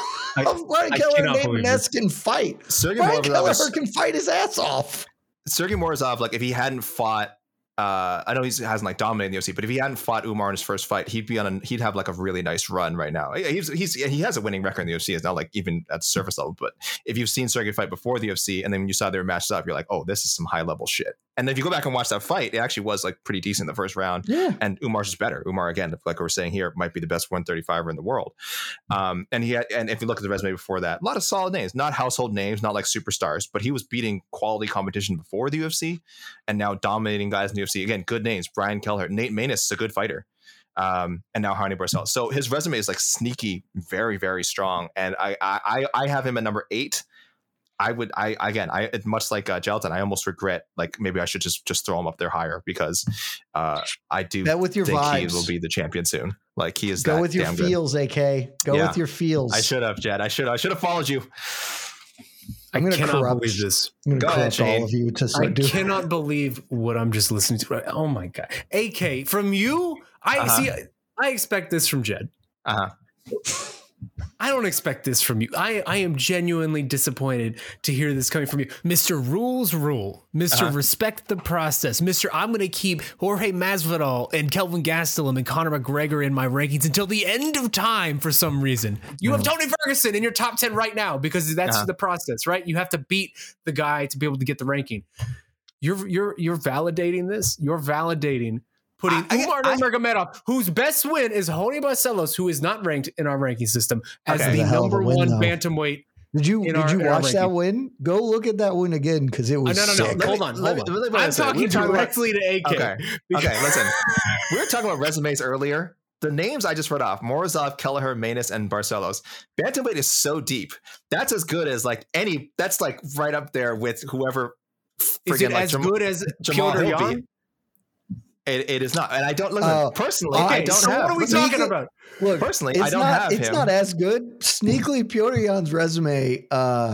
can fight. Sergey Morozov can fight his ass off. Sergey Morozov, like, if he hadn't fought, I know he hasn't, like, dominated the UFC, but if he hadn't fought Umar in his first fight, he'd have, like, a really nice run right now. He has a winning record in the UFC. It's not, like, even at surface level, but if you've seen Sergey fight before the UFC and then you saw their matches up, you're like, oh, this is some high level shit. And then if you go back and watch that fight, it actually was, like, pretty decent in the first round. Yeah. And Umar's just better. Umar, again, like we're saying here, might be the best 135er in the world. And if you look at the resume before that, a lot of solid names, not household names, not like superstars, but he was beating quality competition before the UFC and now dominating guys in the UFC. Again, good names. Brian Kelleher, Nate Manis is a good fighter. And now Harney Barcel. So his resume is, like, sneaky, very, very strong. And I have him at number 8. I much like Jailton, I almost regret, like, maybe I should just throw him up there higher, because I do with your think vibes. He will be the champion soon. Like, he is. Go with your feels, good. AK. Go with your feels. I should have, Jed. I should have followed you. I'm going to corrupt this. I'm going to corrupt all of you. I cannot believe what I'm just listening to. Oh my god, AK, from you. See. I expect this from Jed. I don't expect this from you. I am genuinely disappointed to hear this coming from you. Mr. Rules Rule. Mr. Respect the process. Mr. I'm going to keep Jorge Masvidal and Kelvin Gastelum and Conor McGregor in my rankings until the end of time for some reason. You have Tony Ferguson in your top 10 right now, because that's the process, right? You have to beat the guy to be able to get the ranking. You're validating this. You're validating putting Umar Nurmagomedov, whose best win is Joni Barcelos, who is not ranked in our ranking system, as the number one bantamweight. Did you watch that win? Go look at that win again because it was sick. Hold on. I'm talking directly to AK. Okay, listen. We were talking about resumes earlier. The names I just read off, Morozov, Kelleher, Maness, and Barcelos. Bantamweight is so deep. That's as good as like any, that's like right up there with whoever. Is it like as good as Piotr Jan? It is not. And I don't, personally, I don't have. What are we talking about? Look, personally, I don't have him. It's not as good. Sneakily, Piotr Jan's resume. No,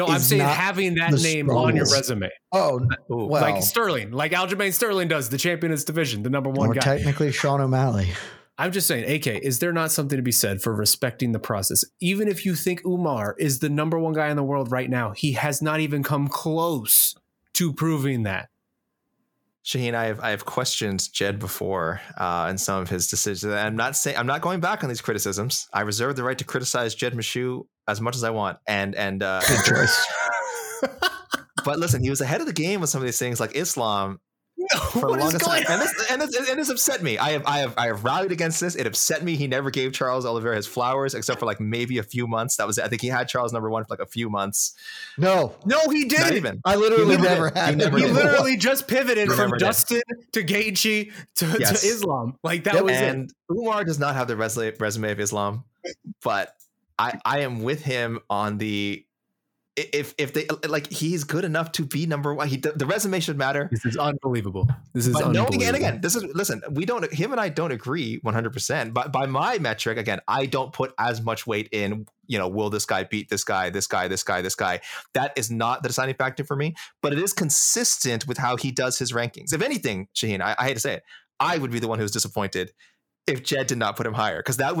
I'm saying having that name on your resume. Oh, well. Like Sterling, like Aljamain Sterling does, the champion of his division, the number one guy. Technically, Sean O'Malley. I'm just saying, AK, is there not something to be said for respecting the process? Even if you think Umar is the number one guy in the world right now, he has not even come close to proving that. Shaheen, I have questioned Jed before in some of his decisions. I'm not going back on these criticisms. I reserve the right to criticize Jed Mishu as much as I want. And good choice. But listen, he was ahead of the game with some of these things like Islam. No, for what is going on? And this upset me. I have rallied against this. It upset me. He never gave Charles Oliveira his flowers, except for like maybe a few months. That was, I think he had Charles number one for like a few months. No, he didn't. Not even. I literally never had. He literally just pivoted from Dustin to Gaethje to Islam. Like that was. And Umar does not have the resume of Islam, but I am with him on the. If they like, he's good enough to be number one. The resume should matter. This is unbelievable. Listen. We don't. Him and I don't agree 100%. But by my metric, again, I don't put as much weight in. You know, will this guy beat this guy? This guy? This guy? This guy? That is not the deciding factor for me. But it is consistent with how he does his rankings. If anything, Shaheen, I hate to say it, I would be the one who's disappointed if Jed did not put him higher, because that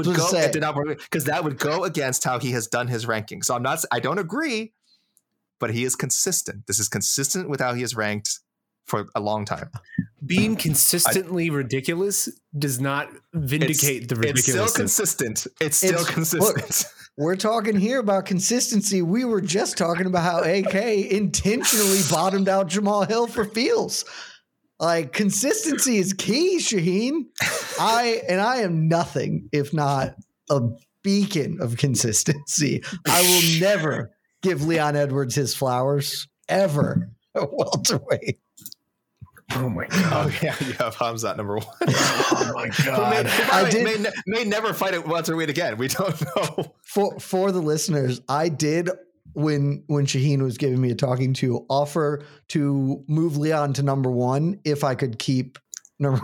would go against how he has done his rankings. So I don't agree. But he is consistent. This is consistent with how he is ranked for a long time. Being consistently ridiculous does not vindicate the ridiculousness. It's still consistent. Look, we're talking here about consistency. We were just talking about how AK intentionally bottomed out Jamal Hill for feels. Like, consistency is key, Shaheen. I am nothing if not a beacon of consistency. I will never give Leon Edwards his flowers ever at welterweight. Oh my god! Oh yeah, you have Hamzat number one. Oh my god! May never fight at welterweight again. We don't know. For the listeners, I did when Shaheen was giving me a talking to offer to move Leon to number one if I could keep number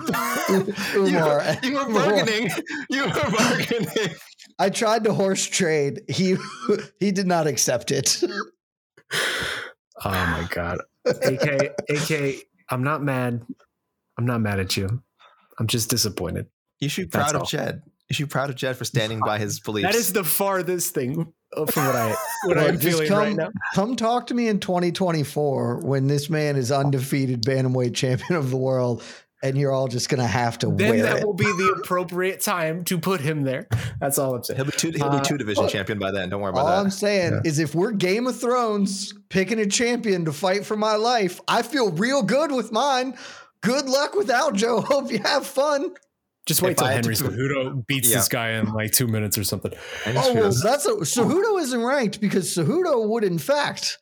Umar. You were bargaining. You were bargaining. I tried to horse trade. He did not accept it. Oh my god. AK, I'm not mad at you. I'm just disappointed. You should be proud of Jed. You should be proud of Jed for standing by his beliefs. That is the farthest thing from what I'm feeling right now. Come talk to me in 2024 when this man is undefeated bantamweight champion of the world. And you're all just going to have to then wear that it. Will be the appropriate time to put him there. That's all I'm saying. He'll be two-division champion by then. Don't worry about all that. All I'm saying is if we're Game of Thrones picking a champion to fight for my life, I feel real good with mine. Good luck with Aljo. Hope you have fun. Just wait till Henry Cejudo beats this guy in like 2 minutes or something. Cejudo isn't ranked because Cejudo would, in fact...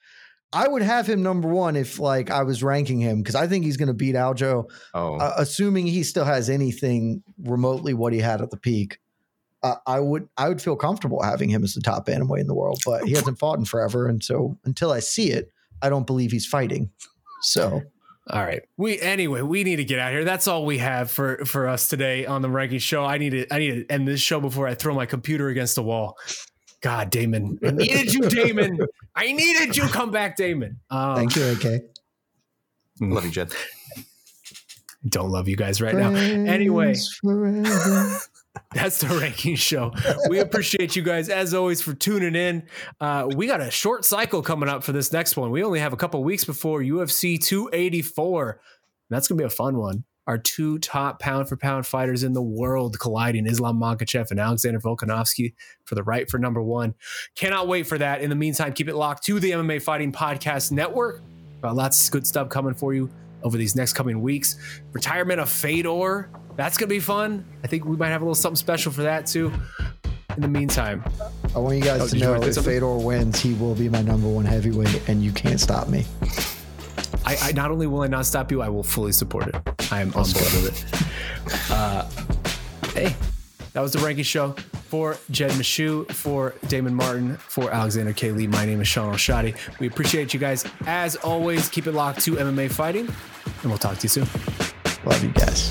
I would have him number one if like I was ranking him because I think he's going to beat Aljo, assuming he still has anything remotely what he had at the peak. I would feel comfortable having him as the top bantamweight in the world, but he hasn't fought in forever, and so until I see it, I don't believe he's fighting. So. All right. We need to get out of here. That's all we have for us today on the Ranking Show. I need to end this show before I throw my computer against the wall. God, Damon, I needed you, Damon. I needed you. Come back, Damon. Thank you, AK. Love you, Jed. Don't love you guys right now. Anyway, that's the Ranking Show. We appreciate you guys, as always, for tuning in. We got a short cycle coming up for this next one. We only have a couple weeks before UFC 284. That's going to be a fun one. Our two top pound-for-pound fighters in the world colliding, Islam Makhachev and Alexander Volkanovski for the right for number one. Cannot wait for that. In the meantime, keep it locked to the MMA Fighting Podcast Network. Got lots of good stuff coming for you over these next coming weeks. Retirement of Fedor, that's gonna be fun. I think we might have a little something special for that too. In the meantime, I want you guys to know, if Fedor wins, he will be my number one heavyweight, and you can't stop me. I not only will I not stop you, I will fully support it. I am on board with it. Hey, that was the Ranking Show. For Jed Mishu, for Damon Martin, for Alexander K. Lee, my name is Sean Alshadi. We appreciate you guys. As always, keep it locked to MMA fighting, and we'll talk to you soon. Love you guys.